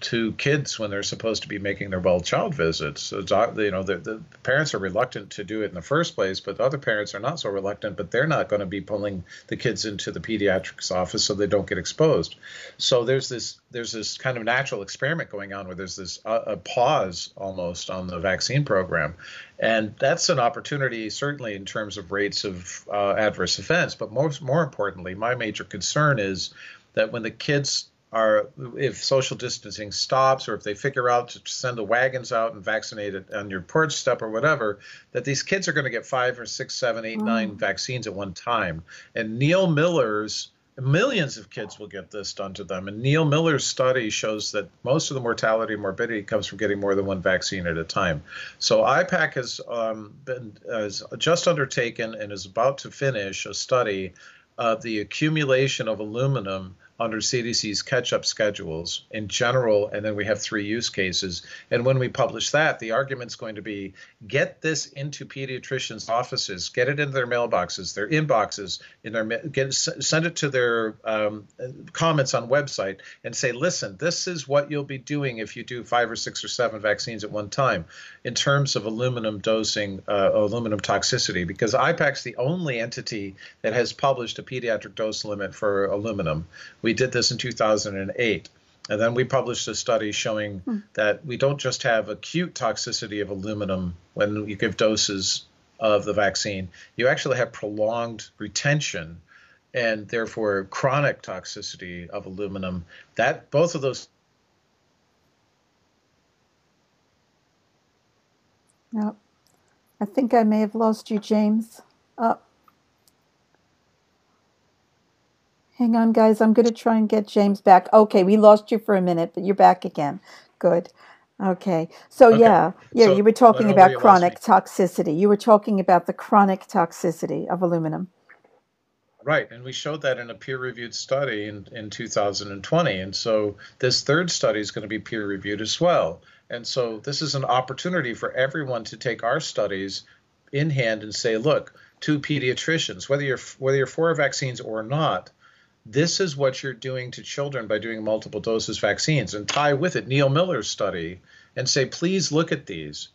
to kids when they're supposed to be making their well child visits. So, you know, the parents are reluctant to do it in the first place, but other parents are not so reluctant, but they're not going to be pulling the kids into the pediatrics office so they don't get exposed. So there's this kind of natural experiment going on where there's this a pause almost on the vaccine program. And that's an opportunity, certainly in terms of rates of adverse events. But more importantly, my major concern is that when the kids are, if social distancing stops, or if they figure out to send the wagons out and vaccinate it on your porch step or whatever, that these kids are going to get 5 or 6, 7, 8, 9 vaccines at one time. And Neil Miller's, millions of kids will get this done to them. And Neil Miller's study shows that most of the mortality and morbidity comes from getting more than one vaccine at a time. So IPAC has just undertaken and is about to finish a study of the accumulation of aluminum under CDC's catch-up schedules in general, and then we have 3 use cases. And when we publish that, the argument's going to be, get this into pediatricians' offices, get it into their mailboxes, their inboxes, in their send it to their comments on website, and say, listen, this is what you'll be doing if you do 5 or 6 or 7 vaccines at one time in terms of aluminum dosing, aluminum toxicity, because IPAC's the only entity that has published a pediatric dose limit for aluminum. We did this in 2008, and then we published a study showing that we don't just have acute toxicity of aluminum when you give doses of the vaccine. You actually have prolonged retention and therefore chronic toxicity of aluminum. That both of those. Yep. I think I may have lost you, James. Hang on, guys. I'm going to try and get James back. Okay, we lost you for a minute, but you're back again. Good. Okay. So, okay. You were talking about chronic toxicity. You were talking about the chronic toxicity of aluminum. Right, and we showed that in a peer-reviewed study in 2020. And so this third study is going to be peer-reviewed as well. And so this is an opportunity for everyone to take our studies in hand and say, look, to pediatricians, whether you're for vaccines or not, this is what you're doing to children by doing multiple doses vaccines, and tie with it Neil Miller's study and say, please look at these.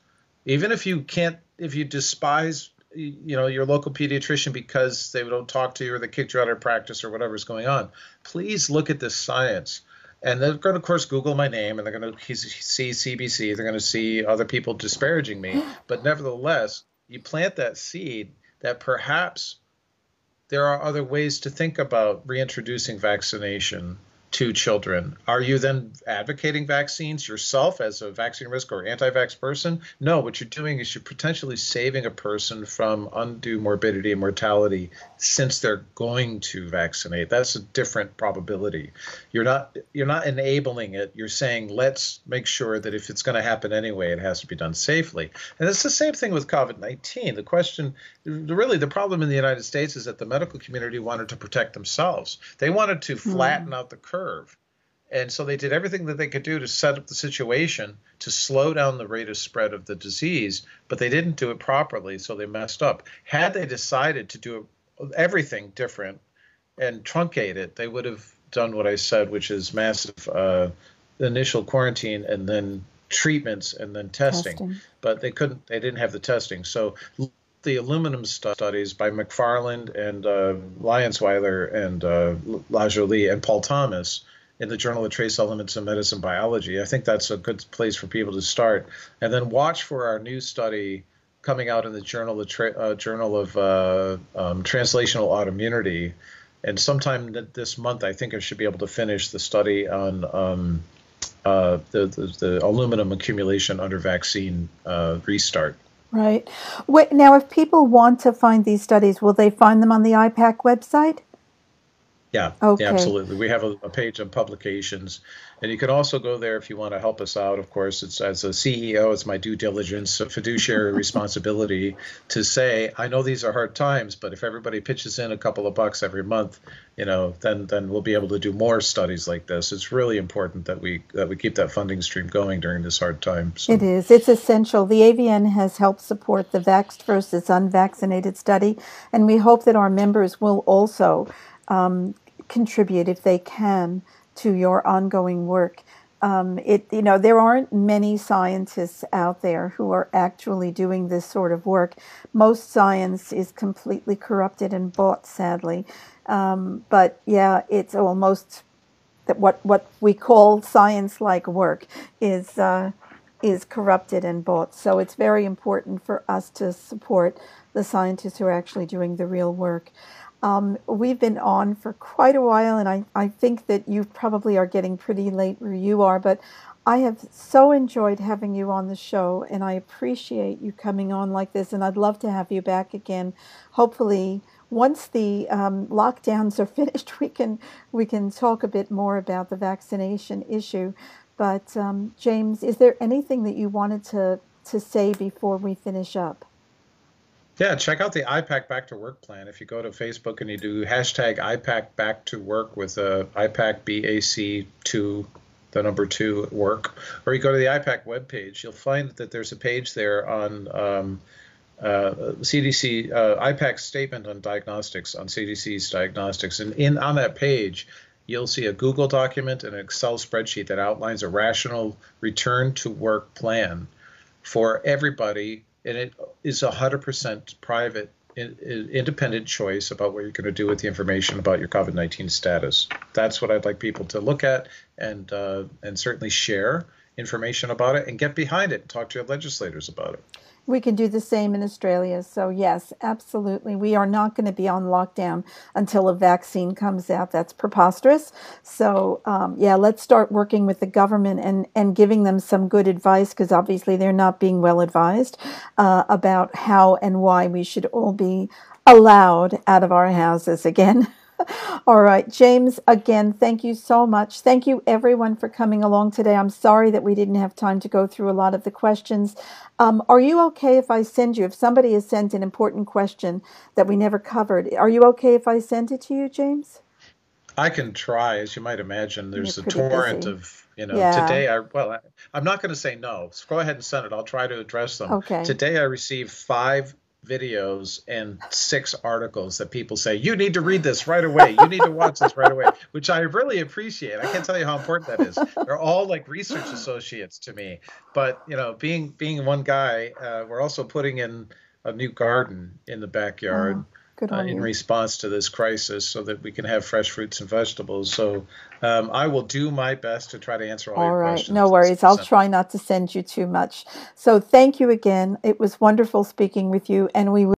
Even if you can't, if you despise, you know, your local pediatrician because they don't talk to you or they kicked you out of practice or whatever's going on, please look at this science. And they're going to, of course, Google my name, and they're going to see CBC. They're going to see other people disparaging me. But nevertheless, you plant that seed that perhaps there are other ways to think about reintroducing vaccination to children. Are you then advocating vaccines yourself as a vaccine risk or anti-vax person? No, what you're doing is you're potentially saving a person from undue morbidity and mortality since they're going to vaccinate. That's a different probability. You're not enabling it. You're saying, let's make sure that if it's going to happen anyway, it has to be done safely. And it's the same thing with COVID-19. The question, really the problem in the United States is that the medical community wanted to protect themselves. They wanted to flatten out the curve. And so they did everything that they could do to set up the situation to slow down the rate of spread of the disease, but they didn't do it properly, so they messed up. Had they decided to do everything different and truncate it, they would have done what I said, which is massive initial quarantine and then treatments and then testing. But they couldn't, they didn't have the testing. So the aluminum studies by McFarland and Lyons-Weiler and LaJolie and Paul Thomas in the Journal of Trace Elements in Medicine Biology. I think that's a good place for people to start. And then watch for our new study coming out in the Journal of Translational Autoimmunity. And sometime this month, I think I should be able to finish the study on the aluminum accumulation under vaccine restart. Right. Wait, now, if people want to find these studies, will they find them on the IPAC website? Yeah, okay. Yeah, absolutely. We have a page on publications, and you can also go there if you want to help us out. Of course, it's as a CEO, it's my due diligence, a fiduciary responsibility to say, I know these are hard times, but if everybody pitches in a couple of bucks every month, you know, then we'll be able to do more studies like this. It's really important that we keep that funding stream going during this hard time. So. It is. It's essential. The AVN has helped support the Vaxxed versus Unvaccinated study, and we hope that our members will also contribute if they can to your ongoing work There aren't many scientists out there who are actually doing this sort of work. Most science is completely corrupted and bought, sadly. But yeah, it's almost that what we call science-like work is corrupted and bought. So it's very important for us to support the scientists who are actually doing the real work. We've been on for quite a while, and I think that you probably are getting pretty late where you are, but I have so enjoyed having you on the show, and I appreciate you coming on like this, and I'd love to have you back again. Hopefully, once the lockdowns are finished, we can talk a bit more about the vaccination issue. But James, is there anything that you wanted to say before we finish up? Yeah, check out the IPAC Back to Work plan. If you go to Facebook and you do hashtag IPAC Back to Work with IPAC BAC2, the number 2 at work, or you go to the IPAC webpage, you'll find that there's a page there on CDC, IPAC's statement on diagnostics, on CDC's diagnostics. And on that page, you'll see a Google document and an Excel spreadsheet that outlines a rational return to work plan for everybody. And it is 100% private, independent choice about what you're going to do with the information about your COVID-19 status. That's what I'd like people to look at and certainly share information about it and get behind it and talk to your legislators about it. We can do the same in Australia. So yes, absolutely. We are not going to be on lockdown until a vaccine comes out. That's preposterous. So let's start working with the government and giving them some good advice, because obviously they're not being well advised about how and why we should all be allowed out of our houses again. All right, James, again, thank you so much. Thank you, everyone, for coming along today. I'm sorry that we didn't have time to go through a lot of the questions. Are you okay if I send you, if somebody has sent an important question that we never covered, are you okay if I send it to you, James? I can try. As you might imagine, there's a torrent busy. Of, today, I'm not going to say no. So go ahead and send it. I'll try to address them. Okay. Today I received 5 videos and 6 articles that people say, you need to read this right away. You need to watch this right away, which I really appreciate. I can't tell you how important that is. They're all like research associates to me. But, being one guy, we're also putting in a new garden in the backyard. Oh. In response to this crisis, so that we can have fresh fruits and vegetables. So I will do my best to try to answer all your questions. All right, no worries. I'll try not to send you too much. So thank you again. It was wonderful speaking with you, and we will